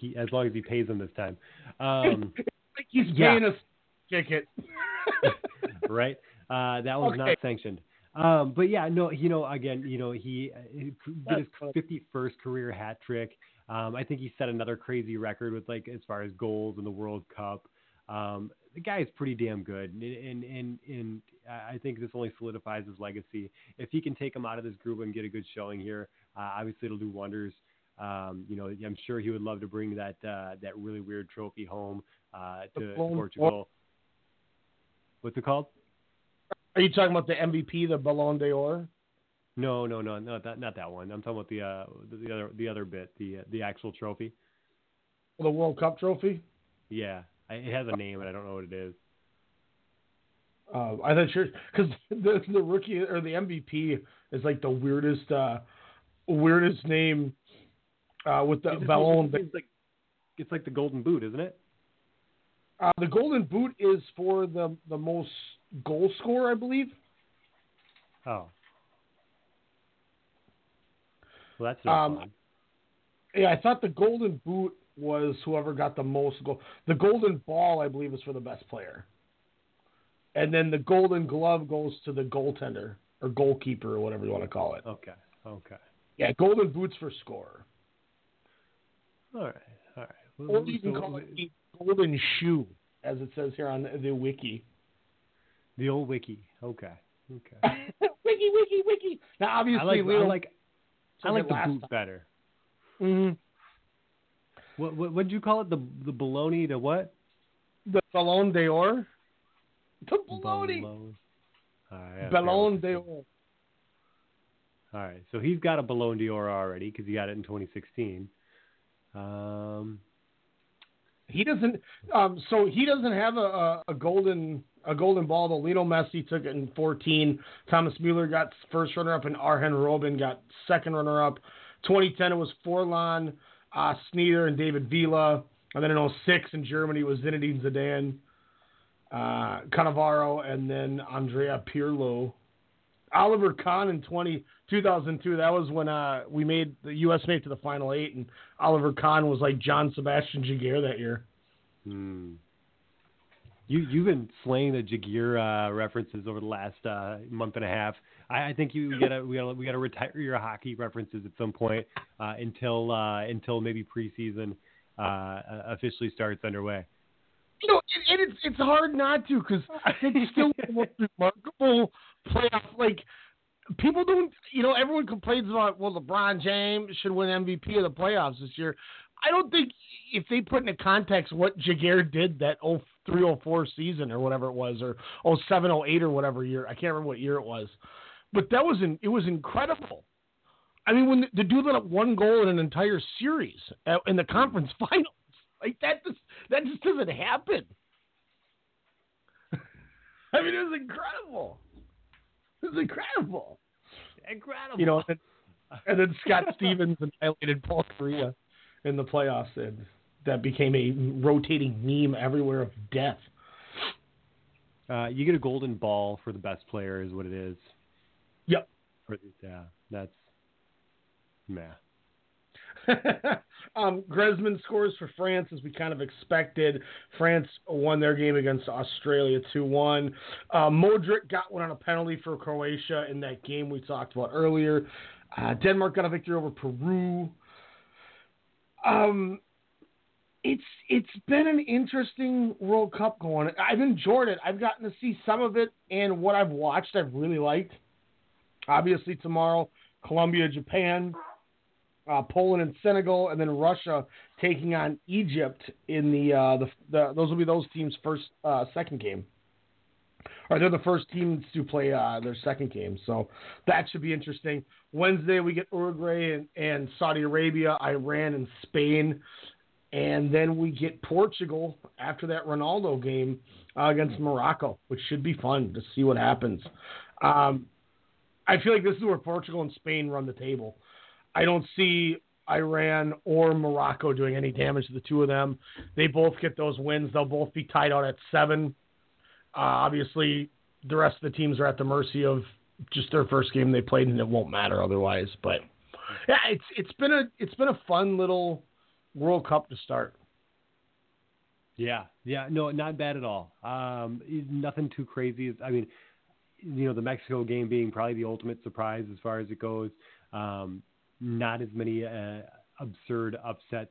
pays them this time. It's like he's paying a ticket, right? That was not sanctioned. But yeah, no, he did his 51st career hat trick. I think he set another crazy record with as far as goals in the World Cup. The guy is pretty damn good, and I think this only solidifies his legacy. If he can take him out of this group and get a good showing here, obviously it'll do wonders. I'm sure he would love to bring that really weird trophy home to Portugal. What's it called? Are you talking about the MVP, the Ballon d'Or? No, not that one. I'm talking about the other bit, the actual trophy. The World Cup trophy? Yeah, it has a name, and I don't know what it is. I'm not sure because the rookie or the MVP is like the weirdest name. With the Ballon d'Or, it's like the Golden Boot, isn't it? The Golden Boot is for the most goal scorer, I believe. Oh, well, that's fun. Yeah, I thought the Golden Boot was whoever got the most goal. The Golden Ball, I believe, is for the best player, and then the Golden Glove goes to the goaltender or goalkeeper or whatever you want to call it. Okay. Yeah, Golden Boot's for scorer. All right. Or you can call it the Golden Shoe, as it says here on the wiki. The old wiki. Okay. wiki. Now, obviously, I like the boot better. Mm-hmm. What did you call it? The baloney to what? The Ballon d'Or. The baloney. Ballon d'Or. All right. So he's got a Ballon d'Or already because he got it in 2016. He doesn't have a golden ball. But Lionel Messi took it in 2014. Thomas Müller got first runner up, and Arjen Robben got second runner up. 2010 it was Forlan, Sneijder, and David Villa. And then in 2006 in Germany it was Zinedine Zidane, Cannavaro, and then Andrea Pirlo. Oliver Kahn in 2002, that was when the U.S. made it to the Final Eight, and Oliver Kahn was like John Sebastian Jaguar that year. You've been slaying the Jaguar references over the last month and a half. I think we gotta retire your hockey references at some point until maybe preseason officially starts underway. It's hard not to because it's still the most remarkable playoff. People don't, everyone complains about, LeBron James should win MVP of the playoffs this year. I don't think if they put into context what Jaguar did that 03-04 season or whatever it was, or 07-08 or whatever year, I can't remember what year it was, but it was incredible. I mean, when the dude let up one goal in an entire series in the conference finals. That just doesn't happen. I mean, it was incredible. And then Scott Stevens annihilated Paul Kariya in the playoffs, and that became a rotating meme everywhere of death. You get a golden ball for the best player is what it is. Yep. That's Griezmann scores for France, as we kind of expected. France won their game against Australia 2-1. Modric got one on a penalty for Croatia in that game we talked about earlier. Denmark got a victory over Peru. It's been an interesting World Cup going. I've enjoyed it. I've gotten to see some of it, and what I've watched I've really liked. Obviously tomorrow, Colombia, Japan, Poland and Senegal, and then Russia taking on Egypt in the those will be those teams' second game. Or they're the first teams to play their second game, so that should be interesting. Wednesday we get Uruguay and Saudi Arabia, Iran and Spain, and then we get Portugal after that Ronaldo game against Morocco, which should be fun to see what happens. I feel like this is where Portugal and Spain run the table. I don't see Iran or Morocco doing any damage to the two of them. They both get those wins. They'll both be tied out at 7. Obviously, the rest of the teams are at the mercy of just their first game they played, and it won't matter otherwise. But yeah, it's been a fun little World Cup to start. Yeah, no, not bad at all. Nothing too crazy. I mean, you know, the Mexico game being probably the ultimate surprise as far as it goes. Not as many absurd upsets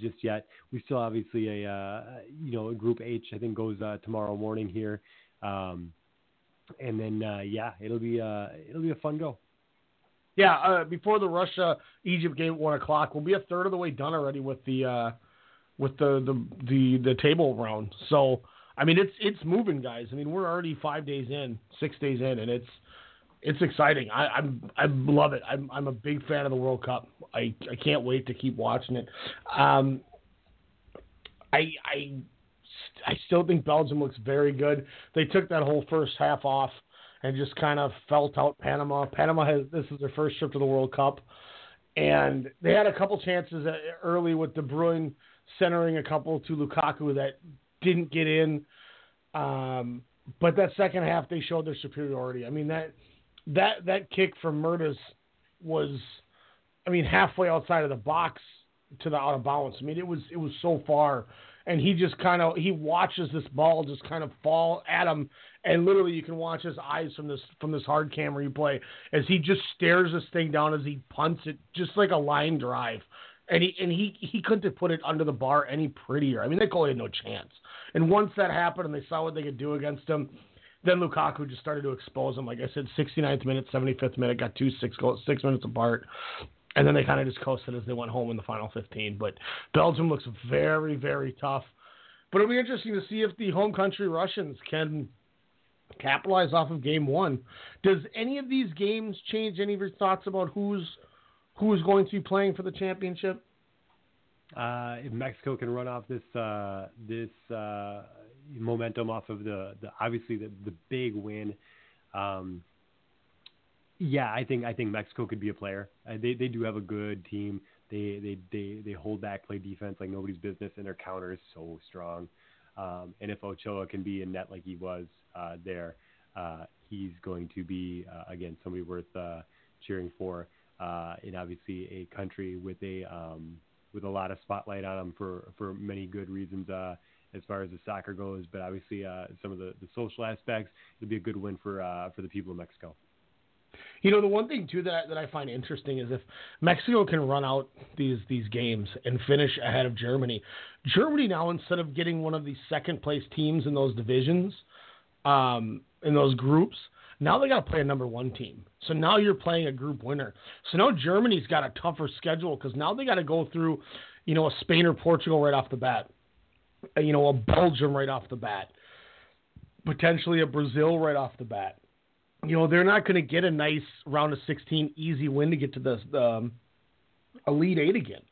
just yet. We still obviously Group H I think goes tomorrow morning here, and then it'll be a fun go. Yeah, before the Russia Egypt game at 1:00, we'll be a third of the way done already with the table round. So I mean it's moving, guys. I mean we're already 6 days in, and it's exciting. I love it. I'm a big fan of the World Cup. I can't wait to keep watching it. I still think Belgium looks very good. They took that whole first half off and just kind of felt out Panama. This is their first trip to the World Cup, and they had a couple chances early with De Bruyne centering a couple to Lukaku that didn't get in. But that second half they showed their superiority. I mean that kick from Mertes was, I mean, halfway outside of the box to the out of bounds. I mean, it was so far, and he watches this ball just kind of fall at him, and literally you can watch his eyes from this hard camera you play as he just stares this thing down as he punts it just like a line drive, and he couldn't have put it under the bar any prettier. I mean, they clearly had no chance. And once that happened and they saw what they could do against him, then Lukaku just started to expose him. Like I said, 69th minute, 75th minute, got 2 6 goals, 6 minutes apart. And then they kind of just coasted as they went home in the final 15. But Belgium looks very, very tough. But it'll be interesting to see if the home country Russians can capitalize off of game one. Does any of these games change any of your thoughts about who's going to be playing for the championship? If Mexico can run off this momentum off of the obviously the big win, I think Mexico could be a player. They do have a good team. They hold back, play defense like nobody's business, and their counter is so strong. And if Ochoa can be in net like he was there, he's going to be again somebody worth cheering for. And obviously a country with a lot of spotlight on them for many good reasons as far as the soccer goes, but obviously some of the social aspects. It'd be a good win for the people of Mexico. You know, the one thing too that I find interesting is if Mexico can run out these games and finish ahead of Germany now, instead of getting one of the second place teams in those divisions, in those groups, now they got to play a number one team. So now you're playing a group winner. So now Germany's got a tougher schedule because now they got to go through, you know, a Spain or Portugal right off the bat, you know, a Belgium right off the bat, potentially a Brazil right off the bat. You know, they're not going to get a nice round of 16 easy win to get to the Elite Eight again.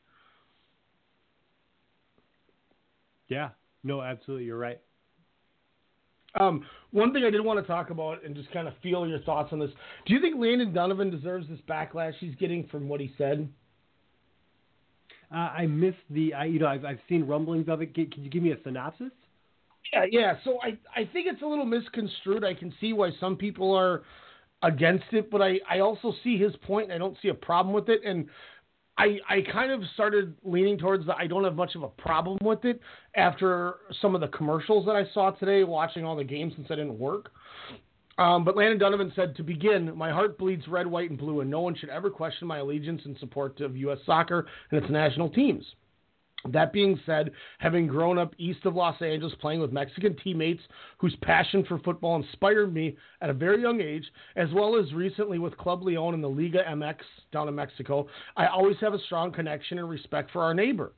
Yeah, no, absolutely. You're right. One thing I did want to talk about and just kind of feel your thoughts on this. Do you think Landon Donovan deserves this backlash he's getting from what he said? I've seen rumblings of it. Can you give me a synopsis? Yeah. So I think it's a little misconstrued. I can see why some people are against it, but I also see his point, and I don't see a problem with it. And I kind of started leaning towards I don't have much of a problem with it after some of the commercials that I saw today, watching all the games since I didn't work. But Landon Donovan said, to begin, my heart bleeds red, white, and blue, and no one should ever question my allegiance and support of U.S. soccer and its national teams. That being said, having grown up east of Los Angeles playing with Mexican teammates whose passion for football inspired me at a very young age, as well as recently with Club León and the Liga MX down in Mexico, I always have a strong connection and respect for our neighbor.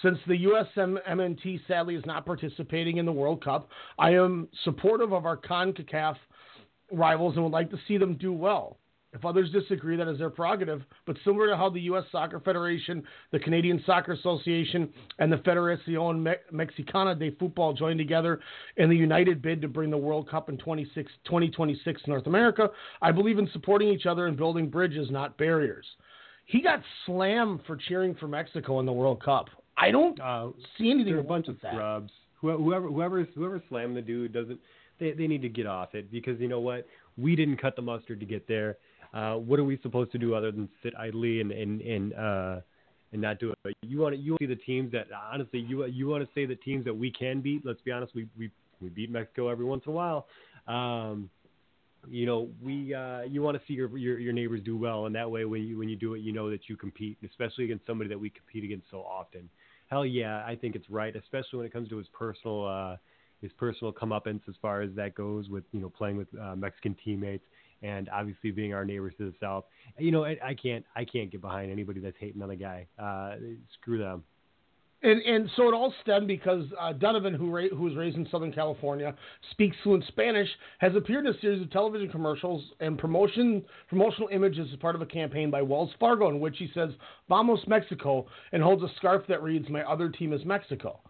Since the USMNT sadly is not participating in the World Cup, I am supportive of our CONCACAF rivals and would like to see them do well. If others disagree, that is their prerogative, but similar to how the U.S. Soccer Federation, the Canadian Soccer Association, and the Federación Mexicana de Fútbol joined together in the united bid to bring the World Cup in 2026 to North America, I believe in supporting each other and building bridges, not barriers. He got slammed for cheering for Mexico in the World Cup. I don't see anything wrong with that. They're a bunch of scrubs. Whoever slammed the dude doesn't. They need to get off it, because you know what? We didn't cut the mustard to get there. What are we supposed to do other than sit idly and not do it? But you want to see the teams that, honestly, you want to say the teams that we can beat. Let's be honest, we beat Mexico every once in a while. You want to see your neighbors do well, and that way when you do it, you know that you compete, especially against somebody that we compete against so often. Hell yeah, I think it's right, especially when it comes to his personal comeuppance as far as that goes, with playing with Mexican teammates and obviously being our neighbors to the south. I can't get behind anybody that's hating on the guy. Screw them. And so it all stemmed because Donovan, who was raised in Southern California, speaks fluent Spanish, has appeared in a series of television commercials and promotional images as part of a campaign by Wells Fargo in which he says, "Vamos Mexico," and holds a scarf that reads, "My other team is Mexico."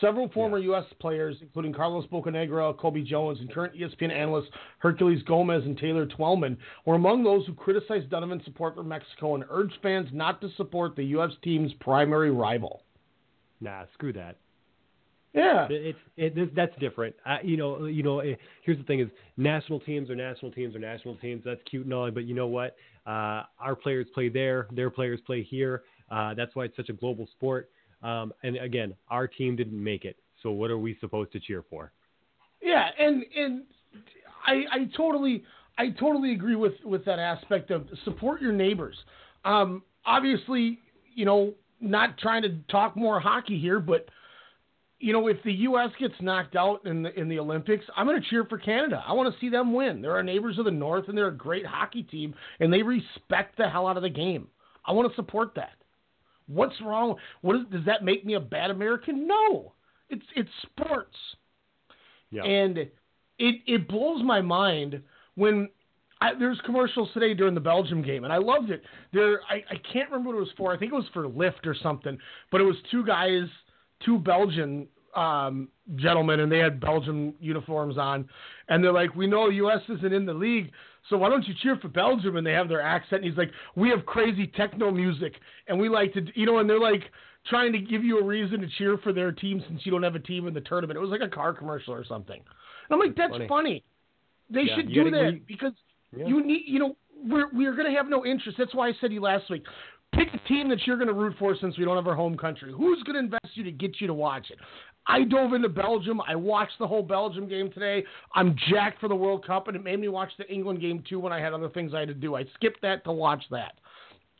Several former U.S. players, including Carlos Bocanegra, Kobe Jones, and current ESPN analysts Hercules Gomez and Taylor Twellman, were among those who criticized Donovan's support for Mexico and urged fans not to support the U.S. team's primary rival. Nah, screw that. Yeah, that's different. Here's the thing: is national teams. That's cute and all, but you know what? Our players play there. Their players play here. That's why it's such a global sport. And again, our team didn't make it, so what are we supposed to cheer for? Yeah, and I totally agree with that aspect of support your neighbors. Obviously, not trying to talk more hockey here, but if the U.S. gets knocked out in the Olympics, I'm going to cheer for Canada. I want to see them win. They're our neighbors of the North, and they're a great hockey team, and they respect the hell out of the game. I want to support that. What's wrong? Does that make me a bad American? No, it's sports. Yeah. And it blows my mind when there's commercials today during the Belgium game, and I loved it. I can't remember what it was for. I think it was for Lyft or something, but it was two Belgian gentlemen, and they had Belgium uniforms on, and they're like, "We know U.S. isn't in the league, so why don't you cheer for Belgium?" And they have their accent, and he's like, "We have crazy techno music, and we like to, and they're like trying to give you a reason to cheer for their team since you don't have a team in the tournament. It was like a car commercial or something. And I'm like, that's funny. They should do that because... Yeah. You need, we're going to have no interest. That's why I said to you last week, pick a team that you're going to root for since we don't have our home country. Who's going to invest you to get you to watch it? I dove into Belgium. I watched the whole Belgium game today. I'm jacked for the World Cup, and it made me watch the England game too when I had other things I had to do. I skipped that to watch that.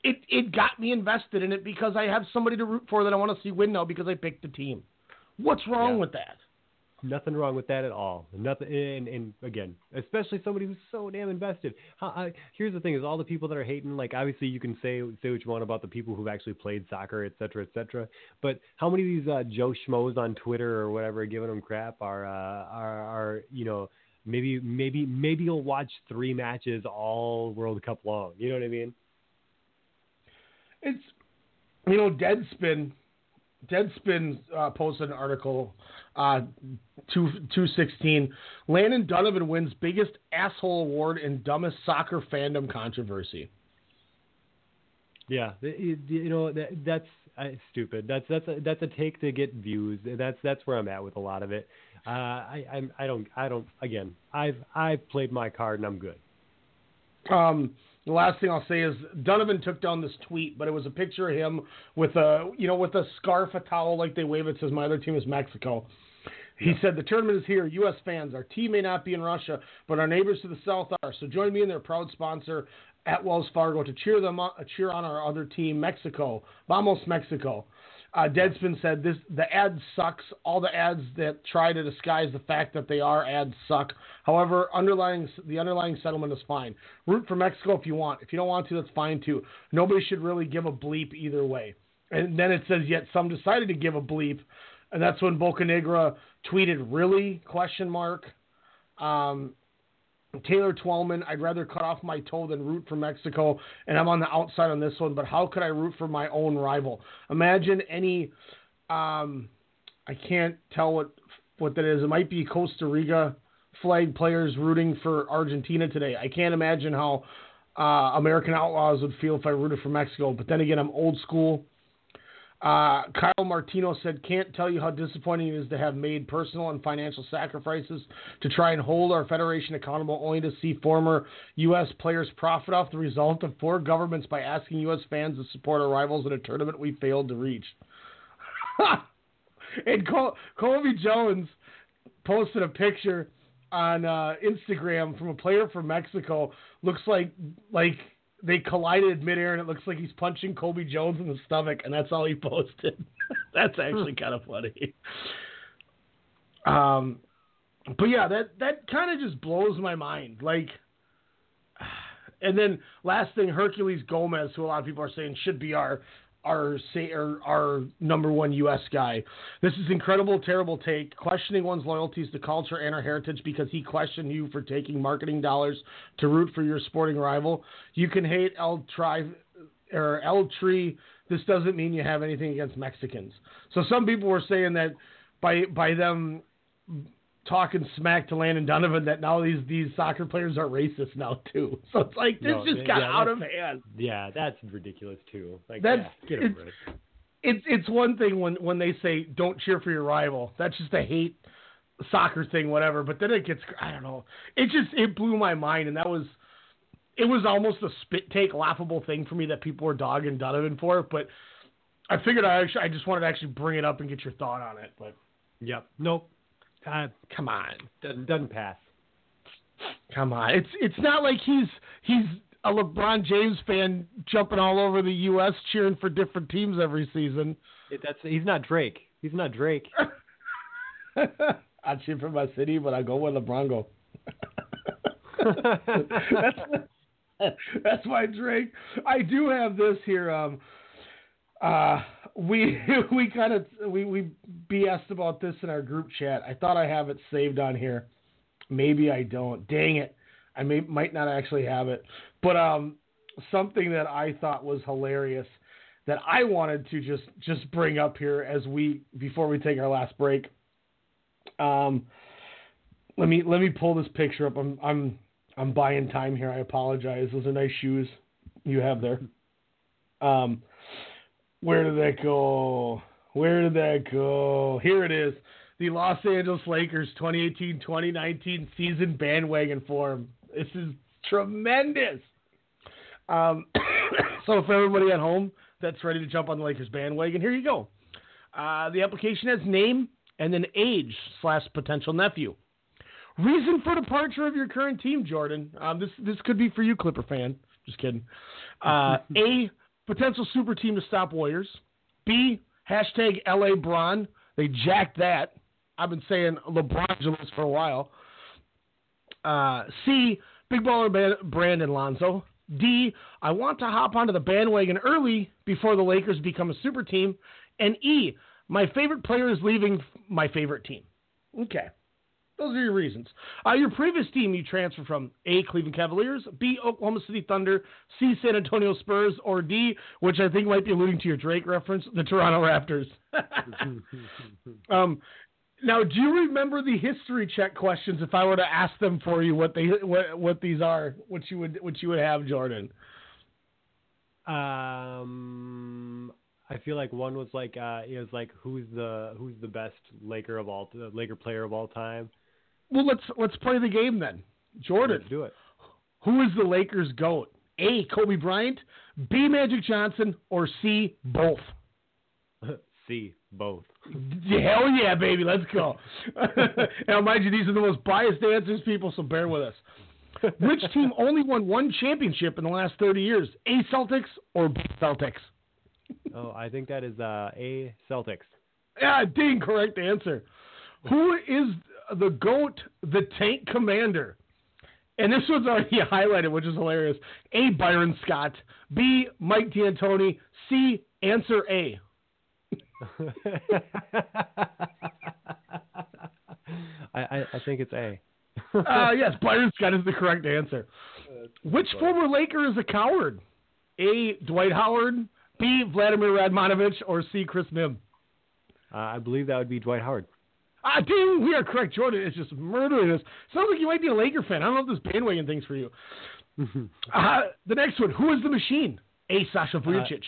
It got me invested in it because I have somebody to root for that I want to see win now because I picked the team. What's wrong with that? Nothing wrong with that at all. Nothing, and again, especially somebody who's so damn invested. Here's the thing: is all the people that are hating. Like, obviously, you can say what you want about the people who've actually played soccer, et cetera, but how many of these Joe Schmoes on Twitter or whatever giving them crap are maybe you'll watch three matches all World Cup long. You know what I mean? It's Deadspin posted an article, 216. Landon Donovan wins biggest asshole award in dumbest soccer fandom controversy. Yeah, that's stupid. That's a take to get views. That's where I'm at with a lot of it. I don't. Again, I've played my card and I'm good. The last thing I'll say is Donovan took down this tweet, but it was a picture of him with a scarf, a towel, like they wave it, says, "My other team is Mexico." He said, the tournament is here. U.S. fans, our team may not be in Russia, but our neighbors to the south are. So join me and their proud sponsor at Wells Fargo to cheer them on, cheer on our other team, Mexico. Vamos, Mexico. Deadspin said, the ad sucks. All the ads that try to disguise the fact that they are ads suck. However, the underlying settlement is fine. Root for Mexico if you want. If you don't want to, that's fine too. Nobody should really give a bleep either way. And then it says, yet some decided to give a bleep. And that's when Bocanegra tweeted, really? ? Taylor Twellman, I'd rather cut off my toe than root for Mexico, and I'm on the outside on this one, but how could I root for my own rival? Imagine any I can't tell what that is. It might be Costa Rica flag players rooting for Argentina today. I can't imagine how American Outlaws would feel if I rooted for Mexico, but then again, I'm old school. Kyle Martino said, can't tell you how disappointing it is to have made personal and financial sacrifices to try and hold our federation accountable, only to see former U.S. players profit off the result of four governments by asking U.S. fans to support our rivals in a tournament we failed to reach. And Colby Jones posted a picture on Instagram from a player from Mexico. Looks like they collided midair, and it looks like he's punching Colby Jones in the stomach, and that's all he posted. That's actually kind of funny. But yeah, that kind of just blows my mind. Like, and then last thing, Hercules Gomez, who a lot of people are saying should be our number one U.S. guy. This is incredible, terrible take. Questioning one's loyalties to culture and our heritage because he questioned you for taking marketing dollars to root for your sporting rival. You can hate El Tri. This doesn't mean you have anything against Mexicans. So some people were saying that by them talking smack to Landon Donovan, that now these soccer players are racist now too. So it's like this just got out of hand. Yeah, that's ridiculous too. Like get over it. It's one thing when they say don't cheer for your rival. That's just a hate soccer thing, whatever. But then it gets, I don't know. It blew my mind, and it was almost a spit take, laughable thing for me that people were dogging Donovan for. But I figured I just wanted to actually bring it up and get your thought on it. But yep, nope. Come on, doesn't pass. Come on, it's not like he's a LeBron James fan jumping all over the U.S. cheering for different teams every season. He's not Drake. I cheer for my city, but I go where LeBron go. That's my Drake. I do have this here. We BS'd about this in our group chat. I thought I have it saved on here. Maybe I don't. Dang it. I might not actually have it. But something that I thought was hilarious that I wanted to just bring up here before we take our last break. Let me pull this picture up. I'm buying time here. I apologize. Those are nice shoes you have there. Where did that go? Here it is. The Los Angeles Lakers 2018-2019 season bandwagon form. This is tremendous. So for everybody at home that's ready to jump on the Lakers bandwagon, here you go. The application has name and then age/potential nephew. Reason for departure of your current team, Jordan. This could be for you, Clipper fan. Just kidding. A, potential super team to stop Warriors. B, hashtag LA Bron. They jacked that. I've been saying LeBrongeles for a while. C, big baller Brandon Lonzo. D, I want to hop onto the bandwagon early before the Lakers become a super team. And E, my favorite player is leaving my favorite team. Okay. Those are your reasons. Your previous team you transferred from: A, Cleveland Cavaliers, B, Oklahoma City Thunder, C, San Antonio Spurs, or D, which I think might be alluding to your Drake reference, the Toronto Raptors. Now, do you remember the history check questions? If I were to ask them for you, what these are, what you would have, Jordan? I feel like one was like who's the best Laker player of all time. Well, let's play the game then. Jordan. Let's do it. Who is the Lakers' GOAT? A, Kobe Bryant, B, Magic Johnson, or C, both? see both. Hell yeah, baby. Let's go. Now, mind you, these are the most biased answers, people, so bear with us. Which team only won one championship in the last 30 years? A, Celtics or B, Celtics? Oh, I think that is A, Celtics. Yeah, ding, correct answer. Who is the GOAT, the tank commander? And this was already highlighted, which is hilarious. A, Byron Scott. B, Mike D'Antoni. C, answer A. I think it's A. Yes, Byron Scott is the correct answer. Which former Laker is a coward? A, Dwight Howard. B, Vladimir Radmanovich. Or C, Chris Mibb. I believe that would be Dwight Howard. Ding! We are correct. Jordan is just murdering us. Sounds like you might be a Laker fan. I don't know if this bandwagon thing's for you. The next one. Who is the machine? A, Sasha Vujacic.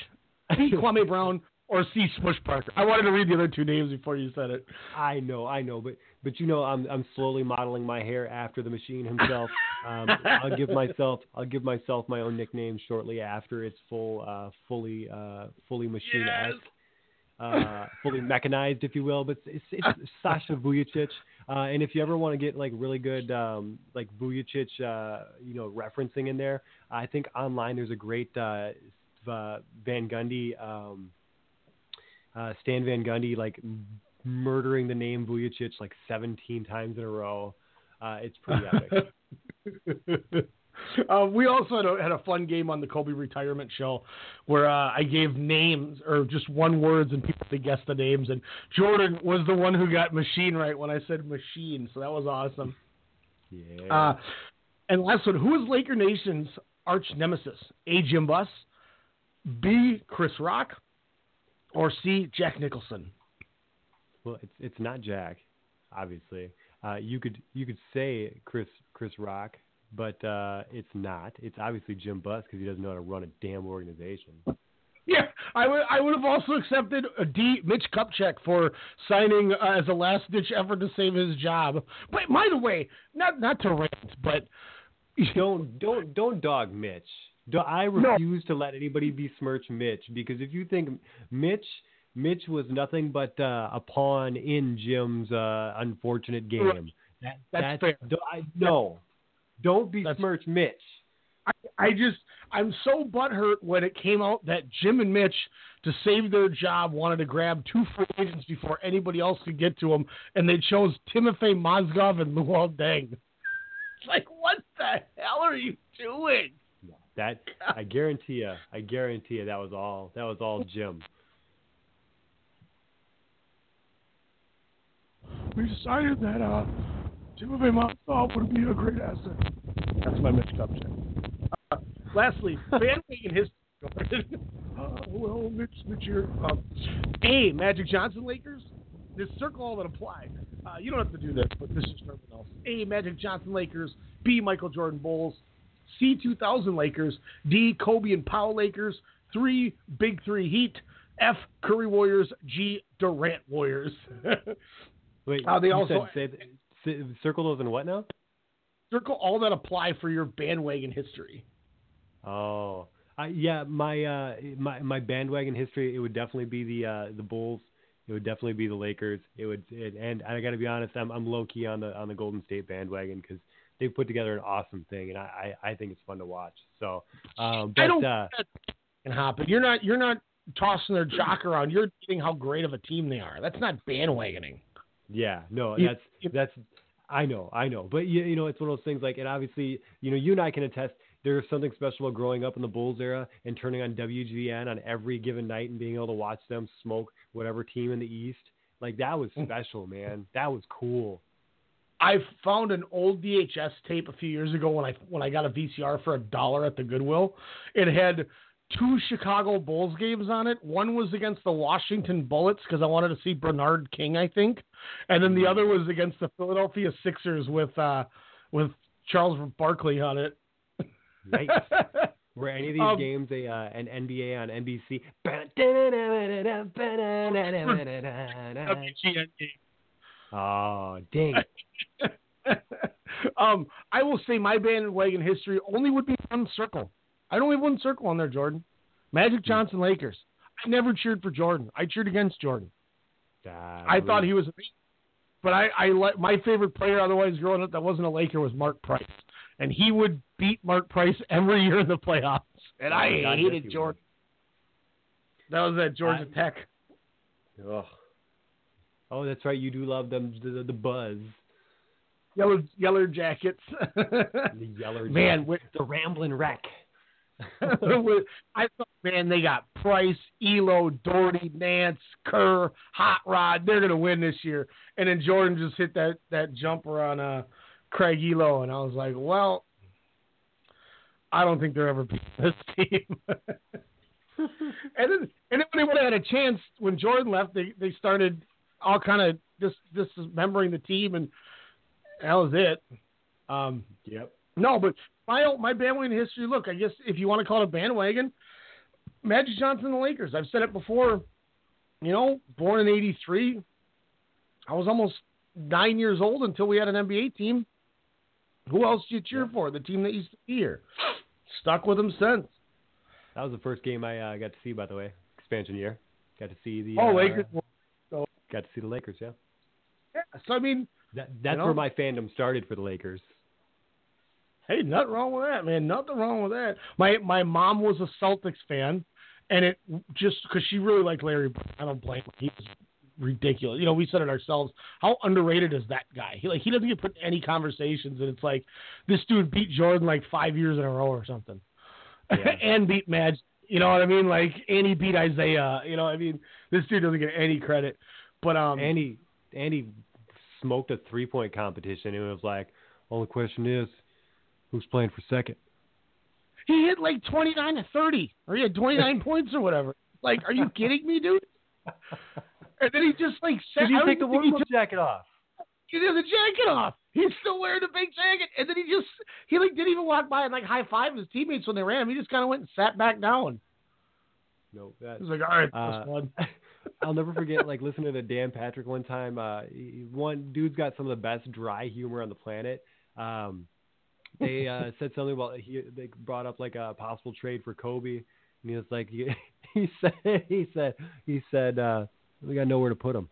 B, Kwame Brown. Or C, Smush Parker. I wanted to read the other two names before you said it. I know. But you know, I'm slowly modeling my hair after the machine himself. I'll give myself my own nickname shortly after it's fully machine-esque. Yes. Fully mechanized, if you will, but it's Sasha Vujacic. And if you ever want to get like really good like Vujacic, referencing in there, I think online there's a great Stan Van Gundy like murdering the name Vujacic like 17 times in a row. It's pretty epic. We also had a fun game on the Kobe retirement show where I gave names or just one words and people could guess the names. And Jordan was the one who got machine right when I said machine. So that was awesome. Yeah. And last one, who is Laker Nation's arch nemesis? A, Jim Buss. B, Chris Rock. Or C, Jack Nicholson. Well, it's not Jack, obviously. You could say Chris Rock. But it's not. It's obviously Jim Buss because he doesn't know how to run a damn organization. Yeah, I would have also accepted a D, Mitch Kupchak, for signing as a last-ditch effort to save his job. But by the way, not to rant, but don't dog Mitch. I refuse to let anybody besmirch Mitch because if you think Mitch was nothing but a pawn in Jim's unfortunate game. Right. That's fair. No. Don't besmirch Mitch. I'm so butthurt when it came out that Jim and Mitch, to save their job, wanted to grab two free agents before anybody else could get to them, and they chose Timofey Mozgov and Luol Deng. It's like, what the hell are you doing? That I guarantee you, that was all Jim. We decided that Timofey Mozgov would be a great asset. That's my Mitch Kupchak. Lastly, bandwagon history. Well, Mitch here. A, Magic Johnson Lakers. This circle all that applied. You don't have to do this, but this is something else. A, Magic Johnson Lakers. B, Michael Jordan Bulls. C, 2000 Lakers. D, Kobe and Powell Lakers. 3, Big Three Heat. F, Curry Warriors. G, Durant Warriors. Wait, they also said. Circle those in what now? Circle all that apply for your bandwagon history. Oh, yeah, my bandwagon history. It would definitely be the Bulls. It would definitely be the Lakers. And I got to be honest, I'm low key on the Golden State bandwagon because they've put together an awesome thing, and I think it's fun to watch. So, but, I don't and hopping. You're not tossing their jock around. You're seeing how great of a team they are. That's not bandwagoning. Yeah, no, that's I know, but you know, it's one of those things like, and obviously, you know, you and I can attest there was something special about growing up in the Bulls era and turning on WGN on every given night and being able to watch them smoke whatever team in the East. Like that was special, man. That was cool. I found an old VHS tape a few years ago when I got a VCR for $1 at the Goodwill. It had two Chicago Bulls games on it. One was against the Washington Bullets because I wanted to see Bernard King, I think. And then the other was against the Philadelphia Sixers with Charles Barkley on it. Nice. Were any of these games an NBA on NBC? Oh, dang. I will say my bandwagon history only would be one circle. I don't have one circle on there, Jordan. Magic Johnson Lakers. I never cheered for Jordan. I cheered against Jordan. I thought he was amazing. But my favorite player otherwise growing up that wasn't a Laker was Mark Price. And he would beat Mark Price every year in the playoffs. And I hated Jordan. That was at Georgia Tech. Ugh. Oh, that's right. You do love them, the Buzz. Yellow Jackets. The Yeller Jackets. Man, with the Ramblin' Wreck. I thought, man, they got Price, Elo, Doherty, Nance, Kerr, Hot Rod. They're going to win this year. And then Jordan just hit that jumper on Craig Elo, and I was like, well, I don't think they're ever beating this team. and then when they would have had a chance, when Jordan left, they started all kind of dismembering the team, and that was it. Yep. No, but my bandwagon history, look, I guess if you want to call it a bandwagon, Magic Johnson and the Lakers. I've said it before, born in 1983. I was almost 9 years old until we had an NBA team. Who else do you cheer for? The team that used to be here. Stuck with them since. That was the first game I got to see, by the way. Expansion year. Got to see the Lakers. Got to see the Lakers, yeah. Yeah, so I mean... That's where my fandom started for the Lakers. Hey, nothing wrong with that, man. Nothing wrong with that. My mom was a Celtics fan, and it just because she really liked Larry Bird. I don't blame him. He was ridiculous. We said it ourselves. How underrated is that guy? He doesn't get put in any conversations, and it's like this dude beat Jordan like 5 years in a row or something, and beat Magic. You know what I mean? Like, and he beat Isaiah. You know what I mean? This dude doesn't get any credit, but and he smoked a 3-point competition, and it was like, only question is, who's playing for second? He hit like 29 to 30, or he had 29 points or whatever. Like, are you kidding me, dude? And then he just like said, "Did he take the warm-up jacket off?" He did the jacket off. He's still wearing the big jacket. And then he like didn't even walk by and like high five his teammates when they ran him. He just kind of went and sat back down. No, that was like, all right, that's fun. I'll never forget, like, listening to Dan Patrick one time. One dude's got some of the best dry humor on the planet. They said something about they brought up like a possible trade for Kobe, and he was like, he said, we got nowhere to put him.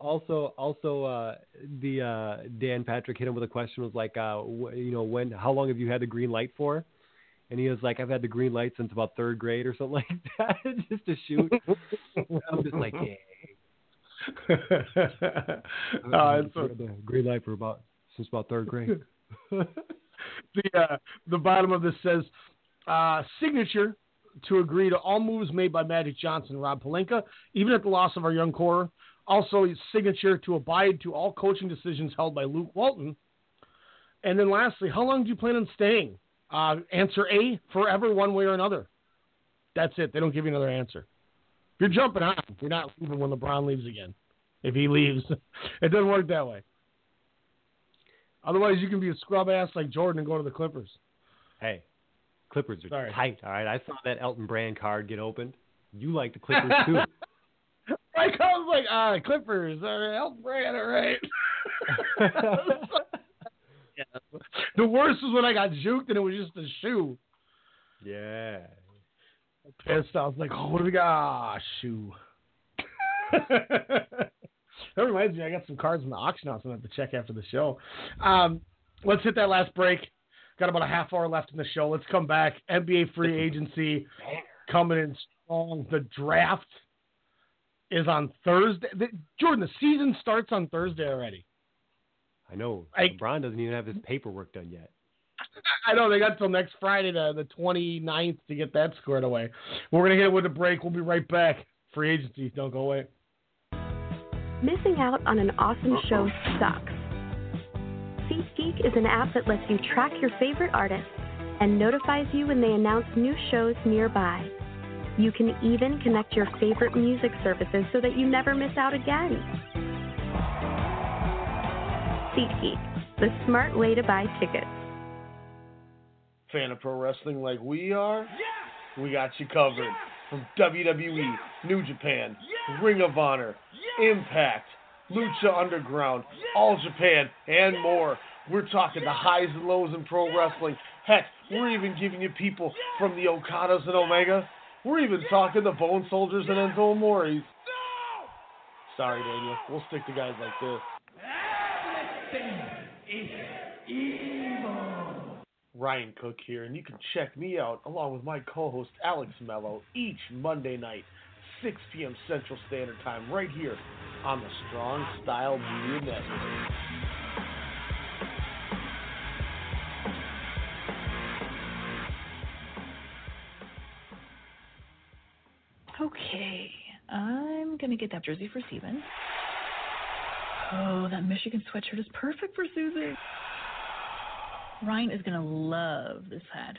Also, the Dan Patrick hit him with a question, was like, how long have you had the green light for? And he was like, I've had the green light since about third grade or something like that, just to shoot. I'm just like, dang. The green light for since about third grade. The bottom of this says, signature to agree to all moves made by Magic Johnson, Rob Pelinka, even at the loss of our young core. Also, signature to abide to all coaching decisions held by Luke Walton. And then lastly, how long do you plan on staying? Answer A, forever, one way or another. That's it. They don't give you another answer. You're jumping out. You're not leaving when LeBron leaves again. If he leaves, it doesn't work that way. Otherwise, you can be a scrub ass like Jordan and go to the Clippers. Hey, Clippers are tight. All right, I saw that Elton Brand card get opened. You like the Clippers too. Like, I was like, Clippers, Elton Brand, all right. The worst was when I got juked and it was just a shoe. Yeah. Pissed. I was like, oh, what do we got? Shoe. That reminds me, I got some cards in the auction house I'm going to have to check after the show. Let's hit that last break. Got about a half hour left in the show. Let's come back. NBA free agency coming in strong. The draft is on Thursday. Jordan, the season starts on Thursday already. I know. LeBron doesn't even have his paperwork done yet. I know. They got till next Friday, the 29th, to get that squared away. We're going to hit it with a break. We'll be right back. Free agencies, don't go away. Missing out on an awesome show sucks. SeatGeek is an app that lets you track your favorite artists and notifies you when they announce new shows nearby. You can even connect your favorite music services so that you never miss out again. SeatGeek, the smart way to buy tickets. Fan of pro wrestling like we are? Yeah! We got you covered. Yeah! From WWE, yeah! New Japan, yeah! Ring of Honor, yeah! Impact, Lucha Underground, yeah! All Japan, and more. We're talking the highs and lows in pro wrestling. Heck, we're even giving you people from the Okadas and Omega. We're even talking the Bone Soldiers and Enzo Amoris. Sorry, Daniel. We'll stick to guys like this. Everything is evil. Ryan Cook here, and you can check me out along with my co-host Alex Mello each Monday night, 6 p.m. Central Standard Time, right here on the Strong Style Media Network. Okay, I'm going to get that jersey for Steven. Oh, that Michigan sweatshirt is perfect for Susie. Ryan is going to love this hat.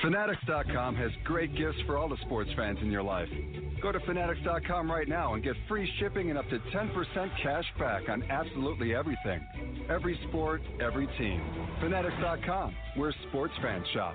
Fanatics.com has great gifts for all the sports fans in your life. Go to Fanatics.com right now and get free shipping and up to 10% cash back on absolutely everything. Every sport, every team. Fanatics.com, where sports fans shop.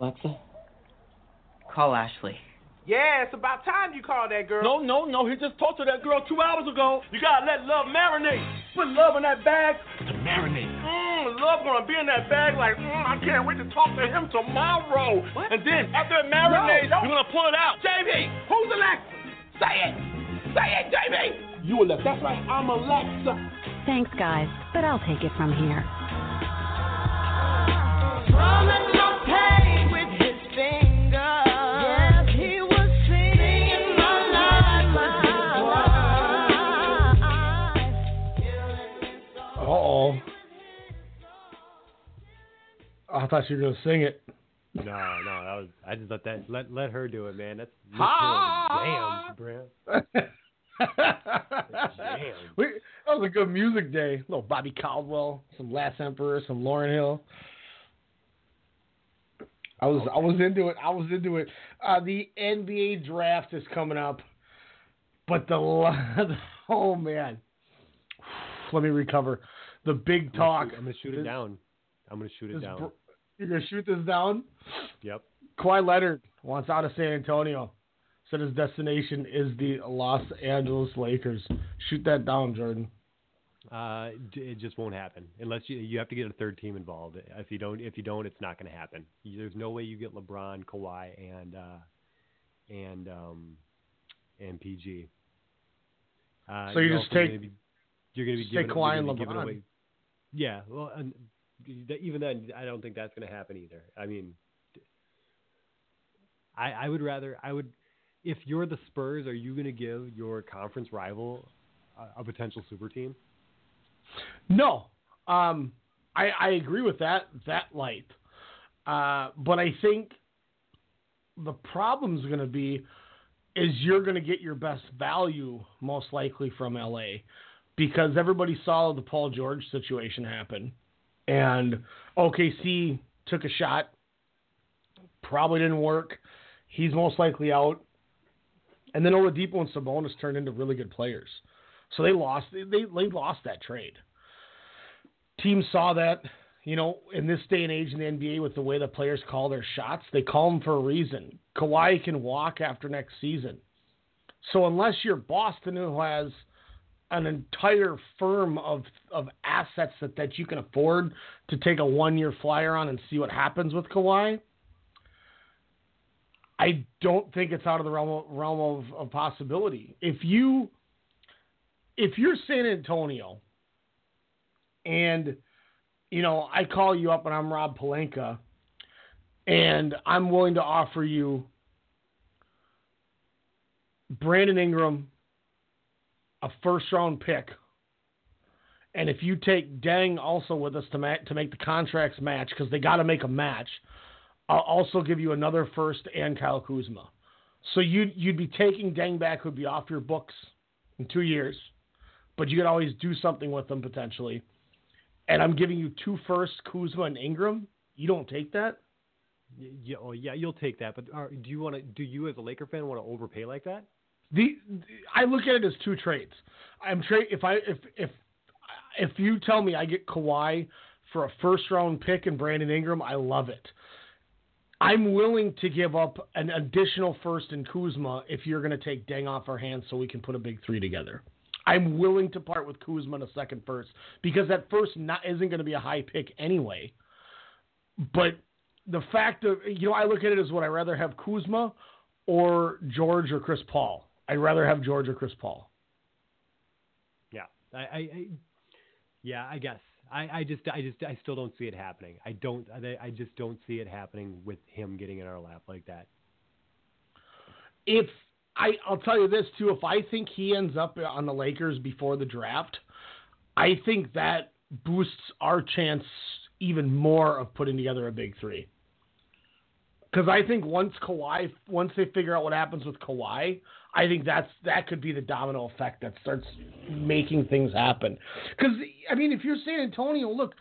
Alexa? Call Ashley. Yeah, it's about time you called that girl. No. He just talked to that girl 2 hours ago. You gotta let love marinate. Put love in that bag to marinate. Love gonna be in that bag like, I can't wait to talk to him tomorrow. What? And then after it marinates, you're gonna pull it out. JB, who's Alexa? Say it. Say it, JB. You Alexa. That's right, I'm Alexa. Thanks, guys, but I'll take it from here. From I thought you were gonna sing it. No, that was, I just let her do it, man. That's damn, that was a good music day. A little Bobby Caldwell, some Last Emperor, some Lauryn Hill. I was into it. The NBA draft is coming up, but oh man, let me recover. The big talk. I'm gonna shoot it down. You're going to shoot this down? Yep. Kawhi Leonard wants out of San Antonio. Said his destination is the Los Angeles Lakers. Shoot that down, Jordan. It just won't happen unless you have to get a third team involved. If you don't, it's not going to happen. There's no way you get LeBron, Kawhi, and PG. So you just take Kawhi and LeBron. Away. Yeah. Well. And, even then, I don't think that's going to happen either. I mean, I would rather, if you're the Spurs, are you going to give your conference rival a potential super team? No. I agree with that light. But I think the problem's going to be is you're going to get your best value most likely from LA because everybody saw the Paul George situation happen. And OKC took a shot, probably didn't work. He's most likely out. And then Oladipo and Sabonis turned into really good players. So they lost that trade. Teams saw that, in this day and age in the NBA with the way the players call their shots, they call them for a reason. Kawhi can walk after next season. So unless you're Boston, who has an entire firm of assets that you can afford to take a one-year flyer on and see what happens with Kawhi, I don't think it's out of the realm of possibility. If you're San Antonio and, I call you up and I'm Rob Pelinka and I'm willing to offer you Brandon Ingram, a first-round pick And if you take Deng also with us to make the contracts match, because they got to make a match, I'll also give you another first and Kyle Kuzma. So you'd be taking Deng back, who'd be off your books in 2 years, but you could always do something with them potentially. And I'm giving you 2 firsts, Kuzma and Ingram. You don't take that? Yeah, oh yeah, you'll take that. But do you want to? Do you as a Laker fan want to overpay like that? I look at it as 2 trades. If you tell me I get Kawhi for a first-round pick and Brandon Ingram, I love it. I'm willing to give up an additional first and Kuzma if you're going to take Deng off our hands so we can put a big 3 together. I'm willing to part with Kuzma in a second first because that first isn't going to be a high pick anyway. But the fact of, I look at it as, would I rather have Kuzma or George or Chris Paul? I'd rather have George or Chris Paul. Yeah, I guess. I still don't see it happening. I just don't see it happening with him getting in our lap like that. I'll tell you this too. If I think he ends up on the Lakers before the draft, I think that boosts our chance even more of putting together a big 3. Because I think once they figure out what happens with Kawhi, I think that could be the domino effect that starts making things happen. Because if you're San Antonio, look,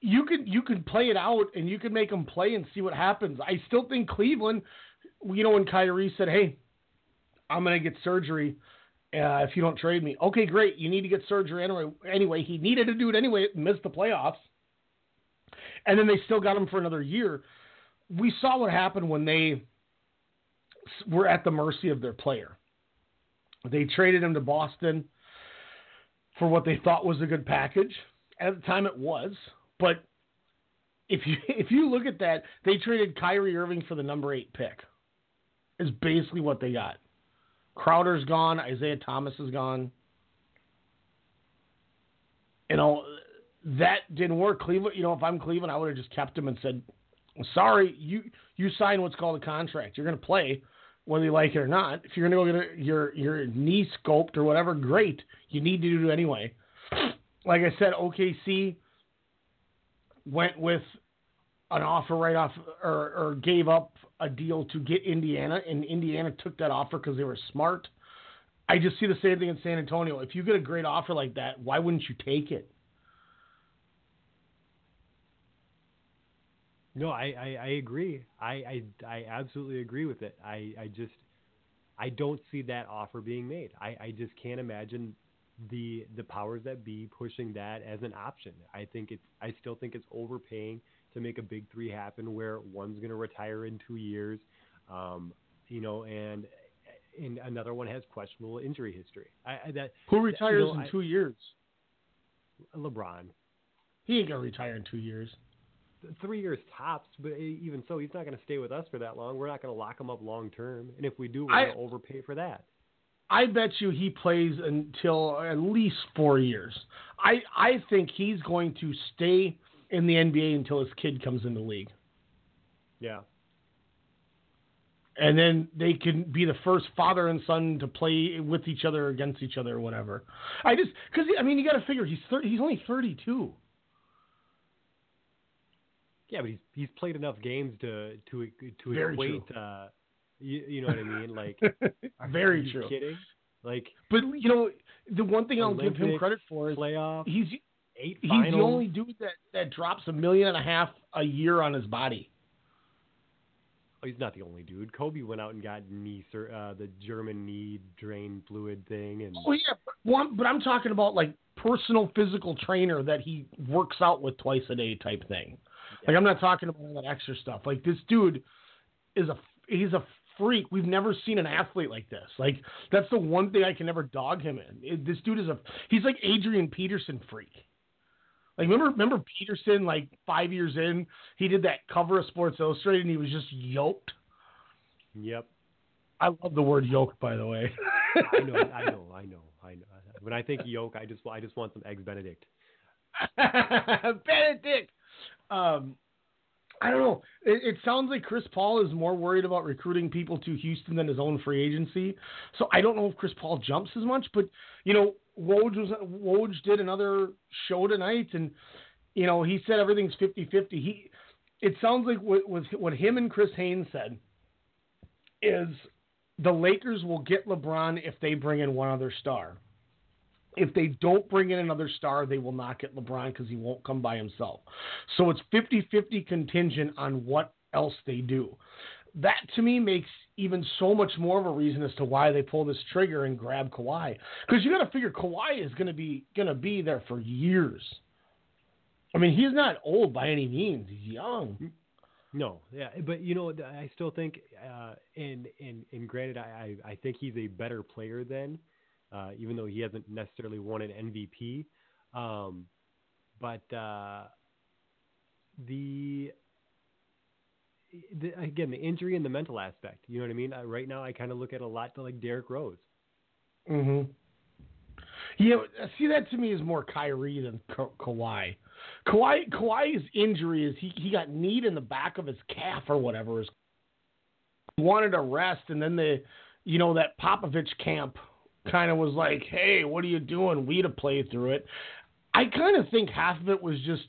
you could play it out and you could make them play and see what happens. I still think Cleveland, when Kyrie said, "Hey, I'm gonna get surgery if you don't trade me," okay, great, you need to get surgery anyway. Anyway, he needed to do it anyway. Missed the playoffs, and then they still got him for another year. We saw what happened when they were at the mercy of their player. They traded him to Boston for what they thought was a good package. At the time it was, but if you look at that, they traded Kyrie Irving for the number 8 pick. Is basically what they got. Crowder's gone, Isaiah Thomas is gone. That didn't work. Cleveland, if I'm Cleveland, I would have just kept him and said, "Sorry, you sign what's called a contract. You're going to play whether you like it or not. If you're going to go get your knee scoped or whatever, great. You need to do it anyway." Like I said, OKC went with an offer right off or gave up a deal to get Indiana, and Indiana took that offer because they were smart. I just see the same thing in San Antonio. If you get a great offer like that, why wouldn't you take it? No, I agree. I absolutely agree with it. I don't see that offer being made. I just can't imagine the powers that be pushing that as an option. I still think it's overpaying to make a big 3 happen where one's going to retire in 2 years, and another one has questionable injury history. Who retires in 2 years? LeBron. He ain't going to retire in 2 years. 3 years tops, but even so, he's not going to stay with us for that long. We're not going to lock him up long term, and if we do, we're going to overpay for that. I bet you he plays until at least 4 years. I think he's going to stay in the NBA until his kid comes in the league. Yeah. And then they can be the first father and son to play with each other, against each other, or whatever. You got to figure he's only 32. Yeah, but he's played enough games to equate. You know what I mean? Like, very true. Are you kidding? Like, but the one thing Olympics, I'll give him credit for is playoff. He's 8 finals. He's the only dude that drops $1.5 million a year on his body. Oh, he's not the only dude. Kobe went out and got the German knee drain fluid thing, and oh yeah, but I'm talking about like personal physical trainer that he works out with twice a day type thing. Like, I'm not talking about all that extra stuff. Like, this dude he's a freak. We've never seen an athlete like this. Like, that's the one thing I can never dog him in. This dude he's like Adrian Peterson freak. Like, remember Peterson, like, 5 years in, he did that cover of Sports Illustrated and he was just yoked. Yep. I love the word yoked, by the way. I know. When I think yoke, I just want some eggs Benedict. Benedict. I don't know. It sounds like Chris Paul is more worried about recruiting people to Houston than his own free agency. So I don't know if Chris Paul jumps as much, but Woj did another show tonight, and you know he said everything's 50-50. It sounds like what him and Chris Haynes said is the Lakers will get LeBron if they bring in one other star. If they don't bring in another star, they will not get LeBron because he won't come by himself. So it's 50-50 contingent on what else they do. That, to me, makes even so much more of a reason as to why they pull this trigger and grab Kawhi. Because you got to figure Kawhi is going to be there for years. I mean, he's not old by any means. He's young. No, yeah, but you know, I still think, and granted, I think he's a better player than, even though he hasn't necessarily won an MVP. Again, the injury and the mental aspect. You know what I mean? Right now, I kind of look at a lot to like Derrick Rose. Mm-hmm. Yeah, see, that to me is more Kyrie than Kawhi. Kawhi's injury is he got kneed in the back of his calf or whatever. He wanted to rest, and then that Popovich camp kind of was like, hey, what are you doing? We to play through it. I kind of think half of it was just,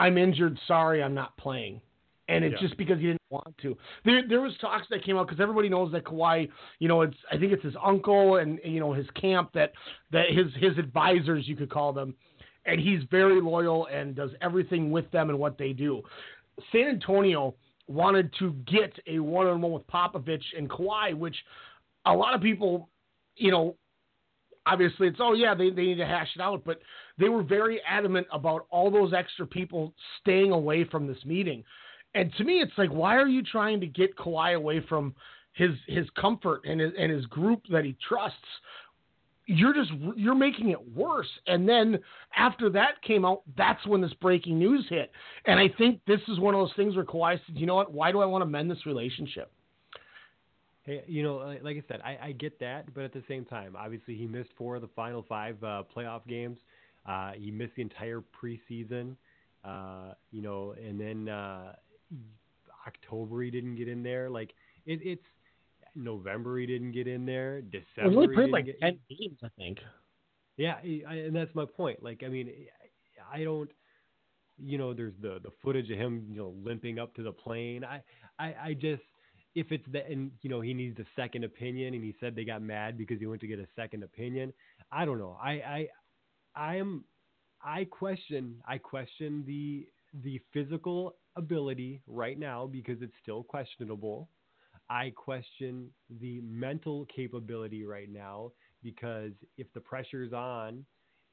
I'm injured, sorry, I'm not playing. And it's just because he didn't want to. There was talks that came out because everybody knows that Kawhi, you know, I think it's his uncle and, you know, his camp that his advisors, you could call them. And he's very loyal and does everything with them and what they do. San Antonio wanted to get a one-on-one with Popovich and Kawhi, which a lot of people, you know, obviously it's, oh, yeah, they need to hash it out. But they were very adamant about all those extra people staying away from this meeting. And to me, it's like, why are you trying to get Kawhi away from his comfort and his group that he trusts? You're making it worse. And then after that came out, that's when this breaking news hit. And I think this is one of those things where Kawhi said, you know what, why do I want to mend this relationship? Hey, you know, like I said, I get that. But at the same time, obviously he missed 4 of the final 5 playoff games. He missed the entire preseason, you know, and then October he didn't get in there. Like it's November he didn't get in there. December really played like 10 games, I think. Yeah, and that's my point. Like, I mean, I don't. You know, there's the footage of him, you know, limping up to the plane. I just, if it's that, and you know, he needs a second opinion, and he said they got mad because he went to get a second opinion. I don't know. I question the physical ability right now because it's still questionable. I question the mental capability right now because if the pressure's on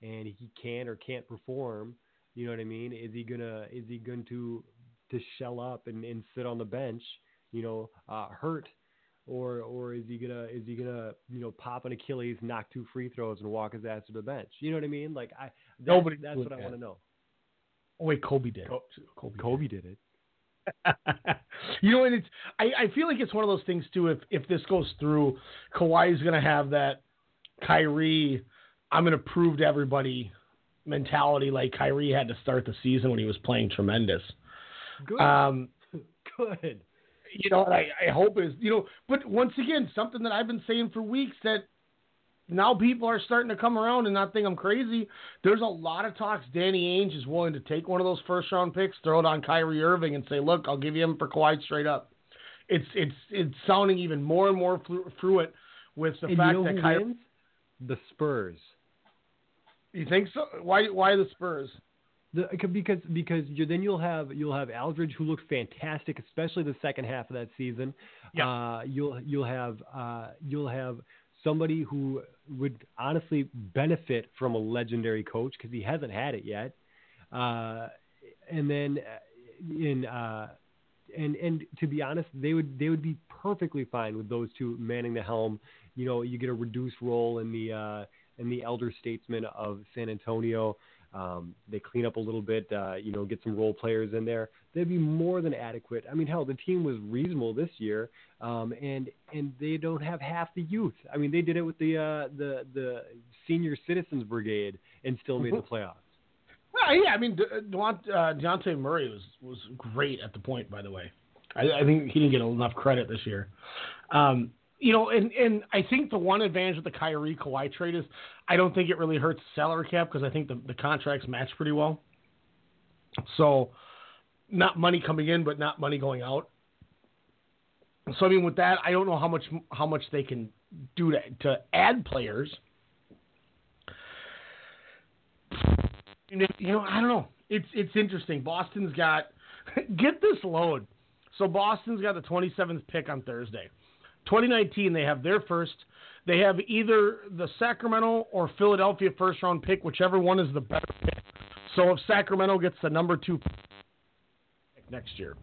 and he can or can't perform, you know what I mean? Is he going to shell up and sit on the bench, you know, hurt, or is he gonna you know, pop an Achilles, knock 2 free throws, and walk his ass to the bench? You know what I mean? Like that's what I want to know. Oh, wait, Kobe did. Kobe did it. You know, and it's, I feel like it's one of those things, too, if this goes through, Kawhi's going to have that Kyrie, I'm going to prove to everybody mentality like Kyrie had to start the season when he was playing tremendous. Good. Good. You know, and I hope it is, you know, but once again, something that I've been saying for weeks that now people are starting to come around and not think I'm crazy. There's a lot of talks. Danny Ainge is willing to take one of those first-round picks, throw it on Kyrie Irving, and say, look, I'll give you him for Kawhi straight up. It's sounding even more and more fluent with the fact that Kyrie wins? The Spurs. You think so? Why the Spurs? Because then you'll have Aldridge, who looked fantastic, especially the second half of that season. Yeah. You'll have somebody who would honestly benefit from a legendary coach because he hasn't had it yet. And to be honest, they would be perfectly fine with those two manning the helm. You know, you get a reduced role in the elder statesman of San Antonio. They clean up a little bit, you know, get some role players in there. They'd be more than adequate. I mean, hell, the team was reasonable this year, and they don't have half the youth. I mean, they did it with the senior citizens brigade and still made the playoffs. Well, yeah, I mean, Dejounte Murray was great at the point. By the way, I think he didn't get enough credit this year. you know, and I think the one advantage of the Kyrie-Kawhi trade is I don't think it really hurts salary cap because I think the contracts match pretty well. So not money coming in, but not money going out. So, I mean, with that, I don't know how much they can do to add players. You know, I don't know. It's interesting. Boston's got – get this load. So Boston's got the 27th pick on Thursday. 2019, they have their first. They have either the Sacramento or Philadelphia first-round pick, whichever one is the better pick. So if Sacramento gets the number 2 pick next year.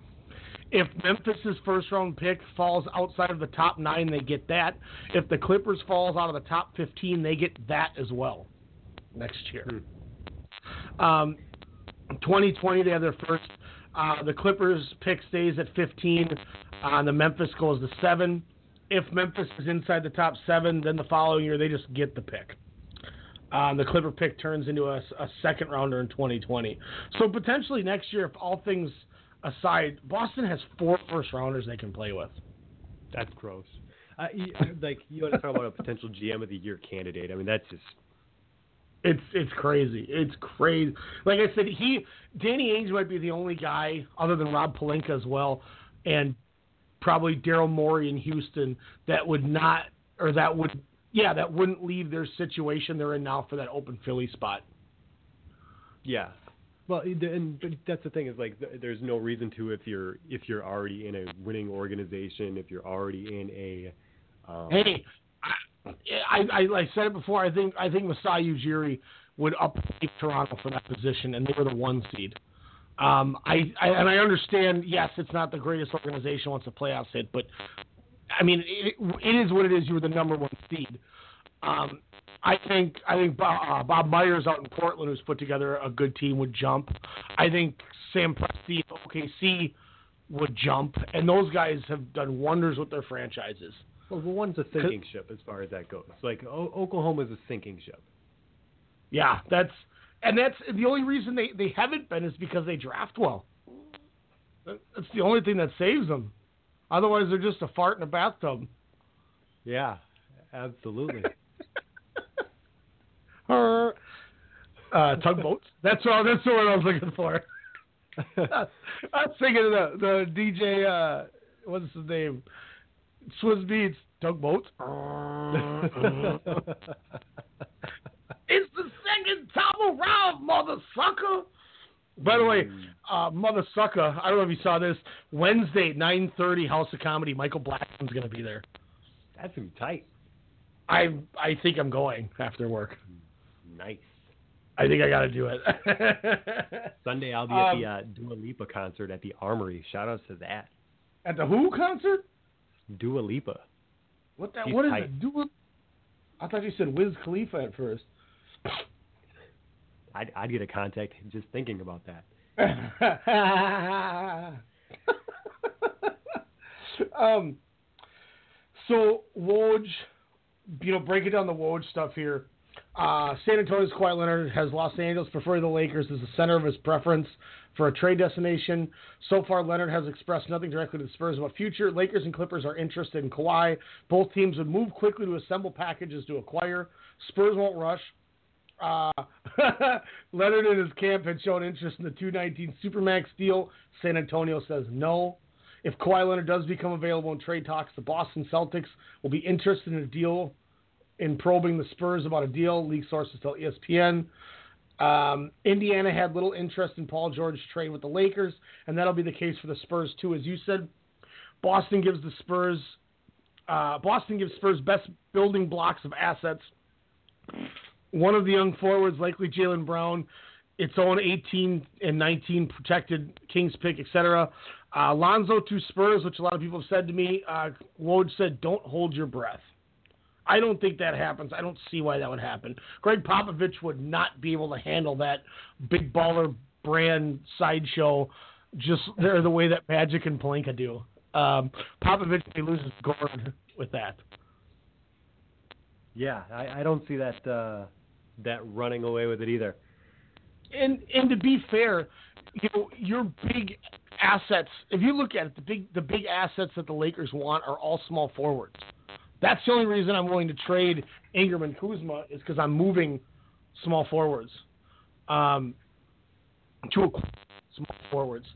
If Memphis' first-round pick falls outside of the top 9, they get that. If the Clippers falls out of the top 15, they get that as well next year. 2020, they have their first. The Clippers pick stays at 15. The Memphis goes to 7. If Memphis is inside the top 7, then the following year they just get the pick. The Clipper pick turns into a second rounder in 2020. So potentially next year, if all things aside, Boston has 4 first rounders they can play with. That's gross. You want to talk about a potential GM of the year candidate? I mean, that's just. It's crazy. It's crazy. Like I said, Danny Ainge might be the only guy, other than Rob Pelinka as well, and probably Daryl Morey in Houston, that wouldn't leave their situation they're in now for that open Philly spot. Yeah. Well, but that's the thing is like there's no reason to if you're already in a winning organization, if you're already in a. Hey. I said it before. I think Masai Ujiri would upkeep Toronto for that position, and they were the 1 seed. I understand. Yes, it's not the greatest organization once the playoffs hit, but I mean it is what it is. You were the number 1 seed. I think Bob Myers out in Portland, who's put together a good team, would jump. I think Sam Presti of OKC would jump, and those guys have done wonders with their franchises. Well, one's a sinking ship as far as that goes. Like Oklahoma's a sinking ship. Yeah, that's the only reason they haven't been is because they draft well. That's the only thing that saves them. Otherwise, they're just a fart in a bathtub. Yeah, absolutely. Tugboats. That's the one I was looking for. I was thinking of the DJ. What's his name? Swiss Beats, tugboats. It's the second time around, mother sucker. By the way, mother sucker, I don't know if you saw this. Wednesday, 9:30, House of Comedy. Michael Blackman's going to be there. That's gonna be tight. I think I'm going after work. Nice. I think I got to do it. Sunday, I'll be at the Dua Lipa concert at the Armory. Shout out to that. At the who concert? Dua Lipa. What is it? Dua? I thought you said Wiz Khalifa at first. I'd get a contact just thinking about that. So Woj, breaking down the Woj stuff here. San Antonio's Kawhi Leonard has Los Angeles preferring the Lakers as the center of his preference for a trade destination. So far, Leonard has expressed nothing directly to the Spurs about future. Lakers and Clippers are interested in Kawhi. Both teams would move quickly to assemble packages to acquire. Spurs won't rush. Leonard and his camp had shown interest in the 2019 Supermax deal. San Antonio says no. If Kawhi Leonard does become available in trade talks, the Boston Celtics will be interested in a deal. In probing the Spurs about a deal, league sources tell ESPN. Indiana had little interest in Paul George's trade with the Lakers, and that'll be the case for the Spurs too, as you said. Boston gives Spurs best building blocks of assets. One of the young forwards, likely Jaylen Brown, its own 18 and 19 protected Kings pick, etc. Lonzo to Spurs, which a lot of people have said to me. Woj said, "Don't hold your breath." I don't think that happens. I don't see why that would happen. Greg Popovich would not be able to handle that big baller brand sideshow just there the way that Magic and Pelinka do. Popovich, he loses Gordon with that. Yeah, I don't see that running away with it either. And to be fair, you know, your big assets, if you look at it, the big assets that the Lakers want are all small forwards. That's the only reason I'm willing to trade Ingram and Kuzma is because I'm moving small forwards to acquire small forwards.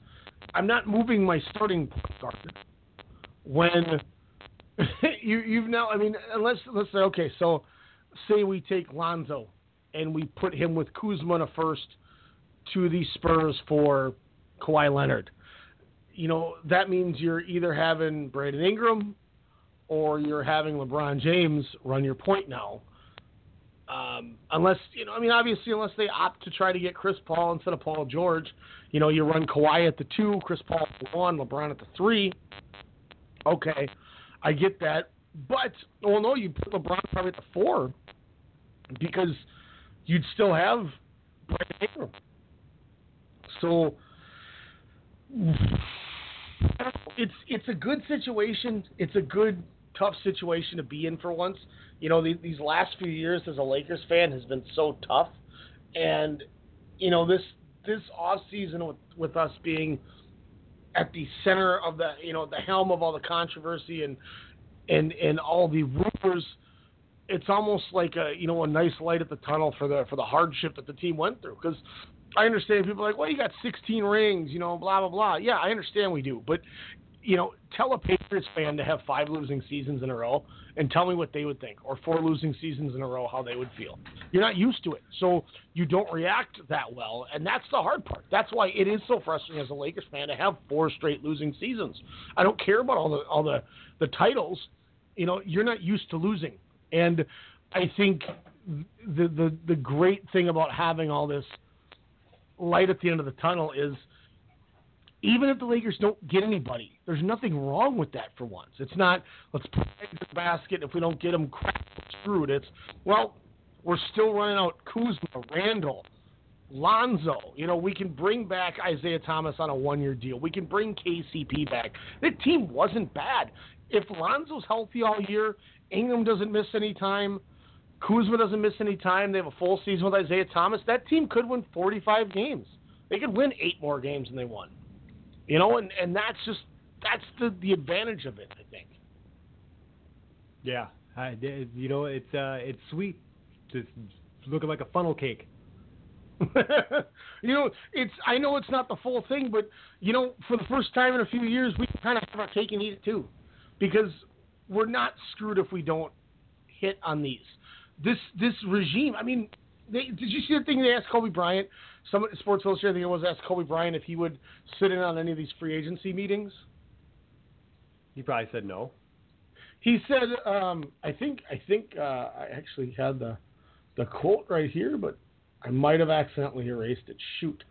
I'm not moving my starting point guard when you've now. I mean, let's say okay. So say we take Lonzo and we put him with Kuzma in a first to the Spurs for Kawhi Leonard. You know that means you're either having Brandon Ingram or you're having LeBron James run your point now. Unless, you know, I mean, obviously, unless they opt to try to get Chris Paul instead of Paul George, you know, you run Kawhi at the 2, Chris Paul at the 1, LeBron at the 3. Okay, I get that. But, well, no, you put LeBron probably at the 4 because you'd still have Brandon Ingram. So, it's a good situation. It's a good, tough situation to be in for once. You know, these last few years as a Lakers fan has been so tough. And, you know, this offseason with us being at the center of the, you know, the helm of all the controversy and all the rumors, it's almost like a, you know, a nice light at the tunnel for the hardship that the team went through. Because I understand people are like, well, you got 16 rings, you know, blah, blah, blah. Yeah, I understand we do. But, you know, tell a Patriots fan to have 5 losing seasons in a row and tell me what they would think, or 4 losing seasons in a row, how they would feel. You're not used to it, so you don't react that well, and that's the hard part. That's why it is so frustrating as a Lakers fan to have 4 straight losing seasons. I don't care about all the titles. You know, you're not used to losing, and I think the great thing about having all this light at the end of the tunnel is, even if the Lakers don't get anybody, there's nothing wrong with that for once. It's not, let's put it in the basket, if we don't get them, crap, we're screwed. It's, well, we're still running out Kuzma, Randall, Lonzo. You know, we can bring back Isaiah Thomas on a 1-year deal. We can bring KCP back. The team wasn't bad. If Lonzo's healthy all year, Ingram doesn't miss any time, Kuzma doesn't miss any time, they have a full season with Isaiah Thomas, that team could win 45 games. They could win 8 more games than they won. You know, and that's the advantage of it, I think. Yeah, you know, it's sweet, just looking like a funnel cake. You know, I know it's not the full thing, but you know, for the first time in a few years, we kind of have our cake and eat it too, because we're not screwed if we don't hit on these. This regime, I mean, did you see the thing they asked Kobe Bryant? Some Sports Illustrated, I think it was, asked Kobe Bryant if he would sit in on any of these free agency meetings. He probably said no. He said, I think I actually had the quote right here, but I might have accidentally erased it. Shoot.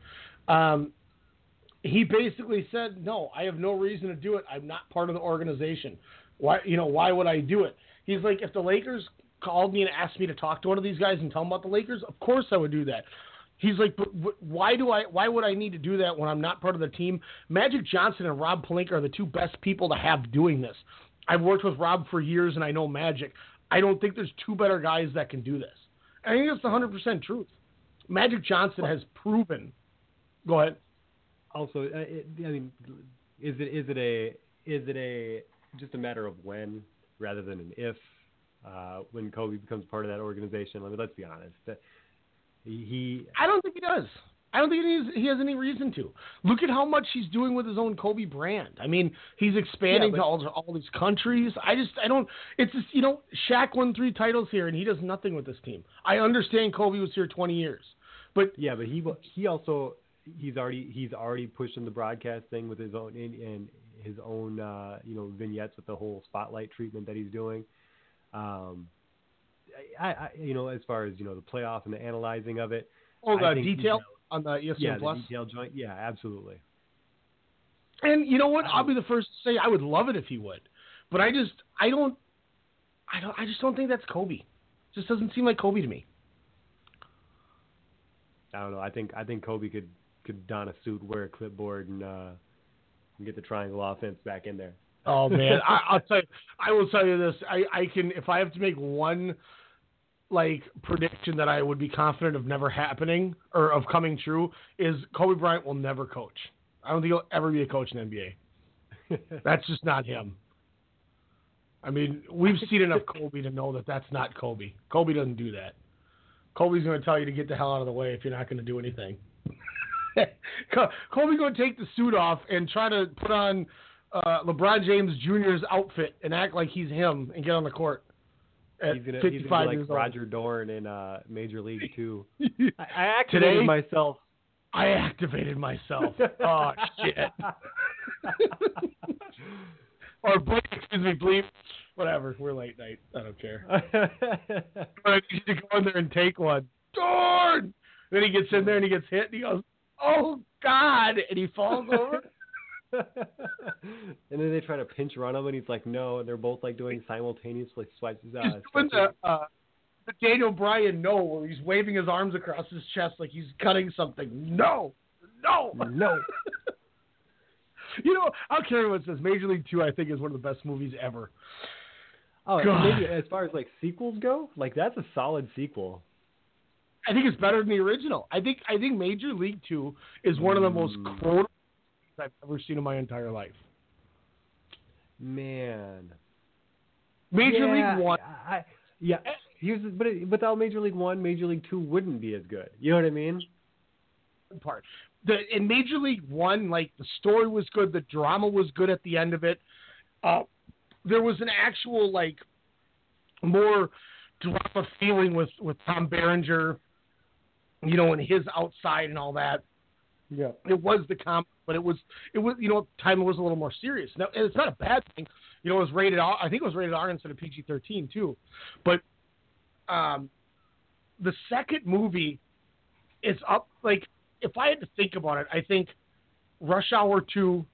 He basically said, no, I have no reason to do it. I'm not part of the organization. Why would I do it? He's like, if the Lakers called me and asked me to talk to one of these guys and tell them about the Lakers, of course I would do that. He's like, but why would I need to do that when I'm not part of the team? Magic Johnson and Rob Pelinka are the 2 best people to have doing this. I've worked with Rob for years, and I know Magic. I don't think there's 2 better guys that can do this. And I think that's the 100% truth. Magic Johnson has proven. Go ahead. Also, I mean, is it just a matter of when rather than an if? When Kobe becomes part of that organization, I mean, let's be honest. I don't think he does. I don't think he has any reason to. Look at how much he's doing with his own Kobe brand. I mean, he's expanding to all these countries. It's just, you know, Shaq won 3 titles here, and he does nothing with this team. I understand Kobe was here 20 years, but yeah, but he's already pushing the broadcast thing with his own and his own you know, vignettes with the whole spotlight treatment that he's doing. You know, as far as, you know, the playoff and the analyzing of it. Oh, the detail on the ESPN Plus? Yeah, the detail joint. Yeah, absolutely. And you know what? I'll be the first to say I would love it if he would, but I just don't think that's Kobe. It just doesn't seem like Kobe to me. I don't know. I think Kobe could don a suit, wear a clipboard, and get the triangle offense back in there. Oh man, I will tell you this. I can, if I have to make one like prediction that I would be confident of never happening or of coming true, is Kobe Bryant will never coach. I don't think he'll ever be a coach in the NBA. That's just not him. I mean, we've seen enough Kobe to know that that's not Kobe. Kobe doesn't do that. Kobe's going to tell you to get the hell out of the way if you're not going to do anything. Kobe's going to take the suit off and try to put on LeBron James Jr.'s outfit and act like he's him and get on the court. He's gonna be like Roger Dorn in Major League 2. I activated myself. I activated myself. Oh, shit. Or Blake, excuse me, bleep. Whatever, we're late night. I don't care. I need to go in there and take one. Dorn! Then he gets in there and he gets hit and he goes, oh, God! And he falls over. And then they try to pinch run him and he's like, no. And they're both like doing simultaneously swipes his eyes. He's doing the Daniel Bryan no, where he's waving his arms across his chest like he's cutting something. No! No! No! You know, I'll carry what it says. Major League 2, I think, is one of the best movies ever. Oh, maybe as far as like sequels go, like that's a solid sequel. I think it's better than the original. I think Major League 2 is one of the most quotable movies I've ever seen in my entire life. Man, Major League 1. Without Major League 1, Major League 2 wouldn't be as good. You know what I mean? Part. In Major League 1, like, the story was good. The drama was good at the end of it. There was an actual, like, more drama feeling with Tom Berenger, you know, and his outside and all that. Yeah. It was the comp, but it was you know, time was a little more serious. Now, and it's not a bad thing. You know, it was rated R. I think it was rated R instead of PG-13, too. But the second movie is up, like, if I had to think about it, I think Rush Hour 2,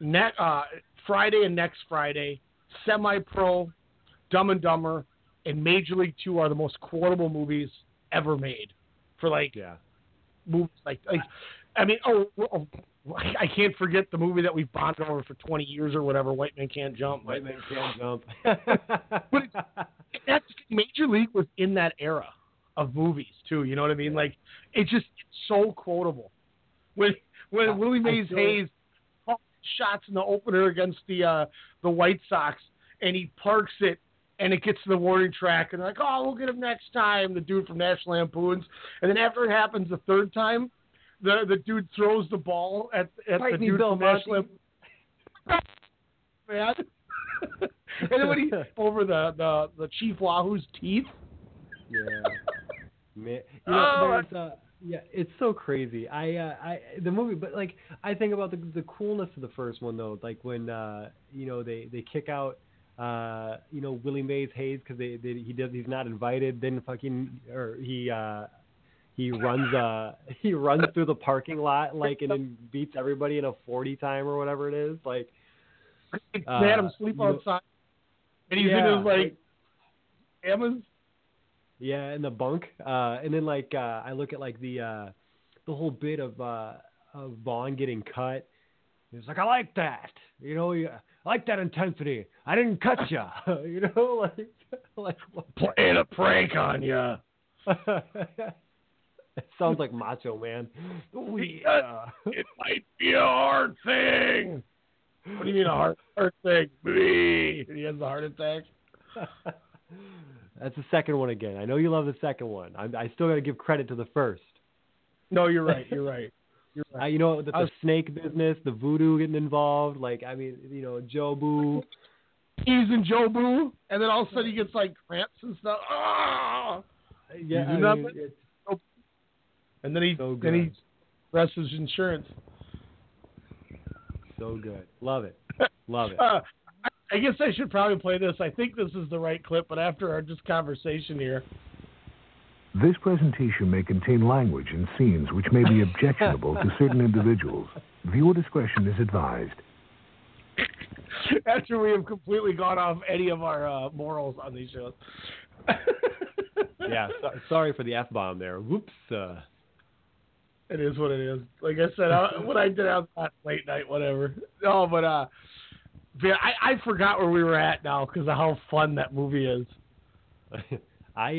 Friday and Next Friday, Semi-Pro, Dumb and Dumber, and Major League 2 are the most quotable movies ever made. For movies like I mean, I can't forget the movie that we've bonded over for 20 years or whatever, White Man Can't Jump. White Man Can't Jump. But Major League was in that era of movies too, you know what I mean? Yeah. Like it's so quotable. When Willie Mays Hayes shots in the opener against the White Sox and he parks it and it gets to the warning track and they're like, oh, we'll get him next time, the dude from National Lampoon's. And then after it happens the third time, the dude throws the ball at the dude from National Lampoon's. Man. And then when he over the Chief Wahoo's teeth. Yeah. Man, you know, it's so crazy. I the movie, but like I think about the coolness of the first one though, like when you know they kick out you know Willie Mays Hayes because he's not invited. Then he runs through the parking lot like and then beats everybody in a 40 time or whatever it is. Like they had him sleep outside, and he's in his like Amazon. Yeah, in the bunk, and then like I look at like the whole bit of Vaughn getting cut. He's like, I like that, you know, I like that intensity. I didn't cut you, you know, like playing a prank on you. It sounds like Macho Man. Ooh, yeah. It might be a hard thing. What do you mean a hard thing? Me. He has a heart attack. That's the second one again. I know you love the second one. I still got to give credit to the first. No, you're right. You're right. You know, the snake business, the voodoo getting involved. Like, I mean, you know, Jobu. He's in Jobu, and then all of a sudden he gets, like, cramps and stuff. Oh! Yeah, and then he rests his insurance. So good. Love it. Love it. I guess I should probably play this. I think this is the right clip, but after our just conversation here. This presentation may contain language and scenes which may be objectionable to certain individuals. Viewer discretion is advised. After we have completely gone off any of our morals on these shows. Yeah, sorry for the F-bomb there. Whoops. It is what it is. Like I said, what I did out late night, whatever. No, but... Yeah, I forgot where we were at now because of how fun that movie is. That's got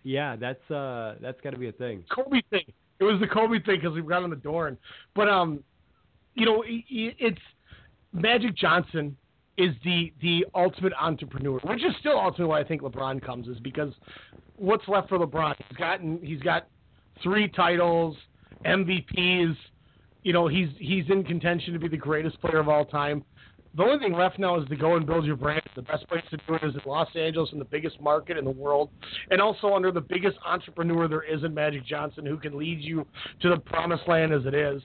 to be a thing. Kobe thing. It was the Kobe thing because we got on the door, but you know, it's Magic Johnson is the ultimate entrepreneur, which is still ultimately why I think LeBron comes, is because what's left for LeBron? He's got 3 titles, MVPs. You know, he's in contention to be the greatest player of all time. The only thing left now is to go and build your brand. The best place to do it is in Los Angeles, in the biggest market in the world, and also under the biggest entrepreneur there is in Magic Johnson, who can lead you to the promised land as it is.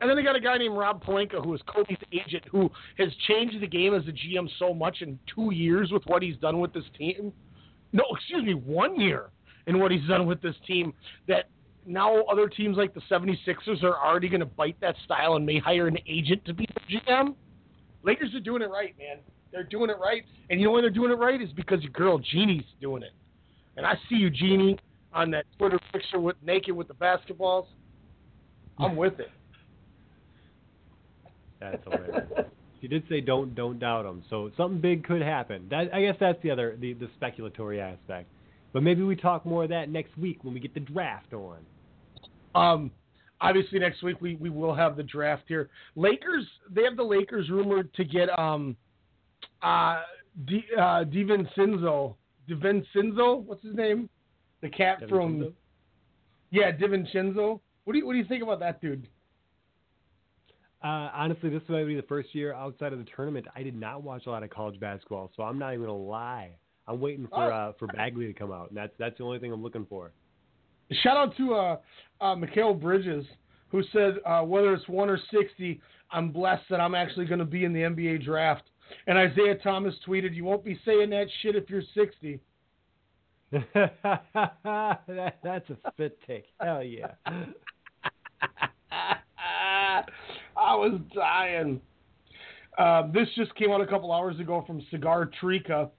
And then they got a guy named Rob Pelinka, who is Kobe's agent, who has changed the game as a GM so much in 2 years with what he's done with this team. No, excuse me, 1 year in what he's done with this team, that now other teams like the 76ers are already going to bite that style and may hire an agent to be the GM. Lakers are doing it right, man. They're doing it right. And you know why they're doing it right? Is because your girl Jeannie's doing it. And I see you, Jeannie, on that Twitter picture with naked with the basketballs. I'm with it. That's hilarious. She did say don't doubt them. So something big could happen. That, I guess that's the other, the speculatory aspect. But maybe we talk more of that next week when we get the draft on. Obviously, next week we will have the draft here. Lakers, they have the Lakers rumored to get DiVincenzo, what's his name? The cat from – yeah, DiVincenzo. What do you think about that dude? Honestly, this might be the first year outside of the tournament. I did not watch a lot of college basketball, so I'm not even going to lie. I'm waiting for Bagley to come out, and that's the only thing I'm looking for. Shout out to Mikhail Bridges, who said, whether it's 1 or 60, I'm blessed that I'm actually going to be in the NBA draft. And Isaiah Thomas tweeted, "You won't be saying that shit if you're 60. That's a spit take. Hell yeah. I was dying. This just came out a couple hours ago from Cigar Trika.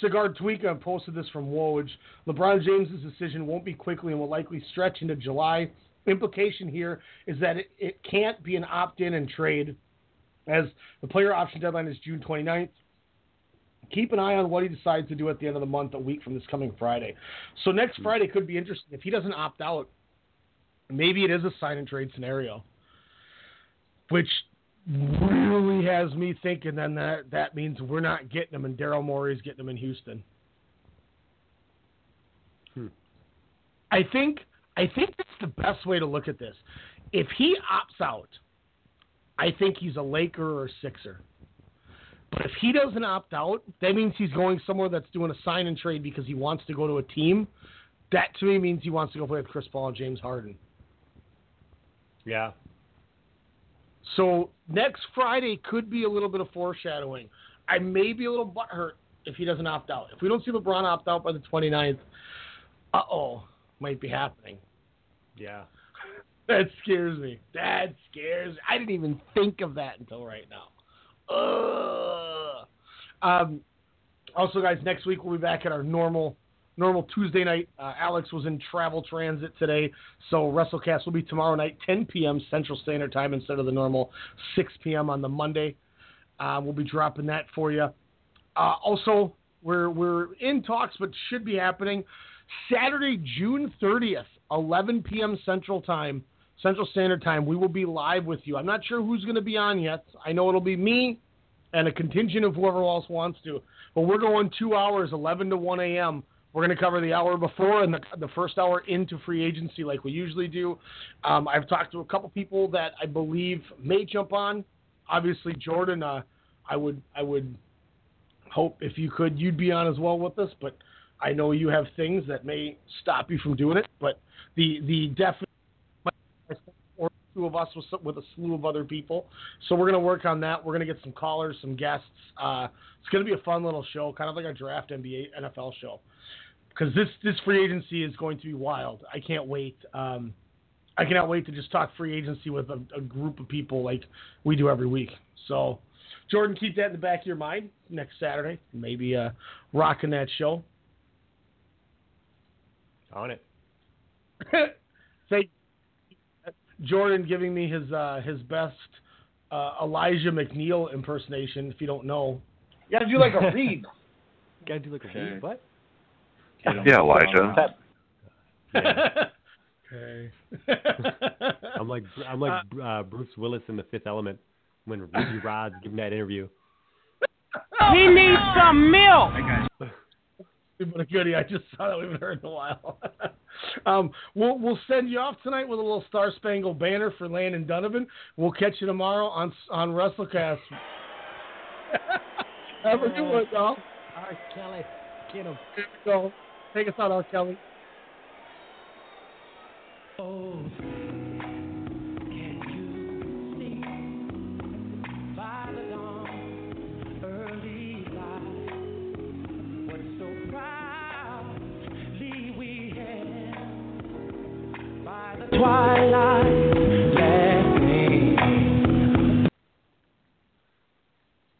Cigar Tweeka posted this from Woj. LeBron James' decision won't be quickly and will likely stretch into July. Implication here is that it can't be an opt-in and trade, as the player option deadline is June 29th. Keep an eye on what he decides to do at the end of the month, a week from this coming Friday. So next Friday could be interesting. If he doesn't opt out, maybe it is a sign-and-trade scenario, which really has me thinking then that means we're not getting him, and Daryl Morey's getting him in Houston. I think that's the best way to look at this. If he opts out, I think he's a Laker or a Sixer. But if he doesn't opt out, that means he's going somewhere that's doing a sign and trade because he wants to go to a team. That to me means he wants to go play with Chris Paul and James Harden. Yeah. So next Friday could be a little bit of foreshadowing. I may be a little butthurt if he doesn't opt out. If we don't see LeBron opt out by the 29th, uh-oh, might be happening. Yeah. That scares me. I didn't even think of that until right now. Also, guys, next week we'll be back at our normal Tuesday night. Alex was in travel transit today, so WrestleCast will be tomorrow night, 10 p.m. Central Standard Time instead of the normal 6 p.m. on the Monday. We'll be dropping that for you. Also, we're in talks, but should be happening Saturday, June 30th, 11 p.m. Central Standard Time. We will be live with you. I'm not sure who's going to be on yet. I know it'll be me and a contingent of whoever else wants to, but we're going 2 hours, 11 to 1 a.m., We're going to cover the hour before and the first hour into free agency like we usually do. I've talked to a couple people that I believe may jump on. Obviously, Jordan, I would hope if you could, you'd be on as well with us. But I know you have things that may stop you from doing it. But the definite or two of us with a slew of other people. So we're going to work on that. We're going to get some callers, some guests. It's going to be a fun little show, kind of like our draft NBA, NFL show. Because this free agency is going to be wild. I can't wait. I cannot wait to just talk free agency with a group of people like we do every week. So, Jordan, keep that in the back of your mind next Saturday. Maybe rocking that show. On it. Thank Jordan giving me his best Elijah McNeil impersonation, if you don't know. You got to do like a read. Okay. What? Yeah, Elijah. Yeah. Okay. I'm like Bruce Willis in The Fifth Element when Ruby Rod's giving that interview. He needs some milk. Goody, I just saw that we haven't heard in a while. We'll send you off tonight with a little Star Spangled Banner for Landon Donovan. We'll catch you tomorrow on WrestleCast. Have a good one, y'all. R. Kelly. Get him. Go. Take us out, R. Kelly. Oh, can you see by the dawn, early light, what so proudly we hailed by the twilight.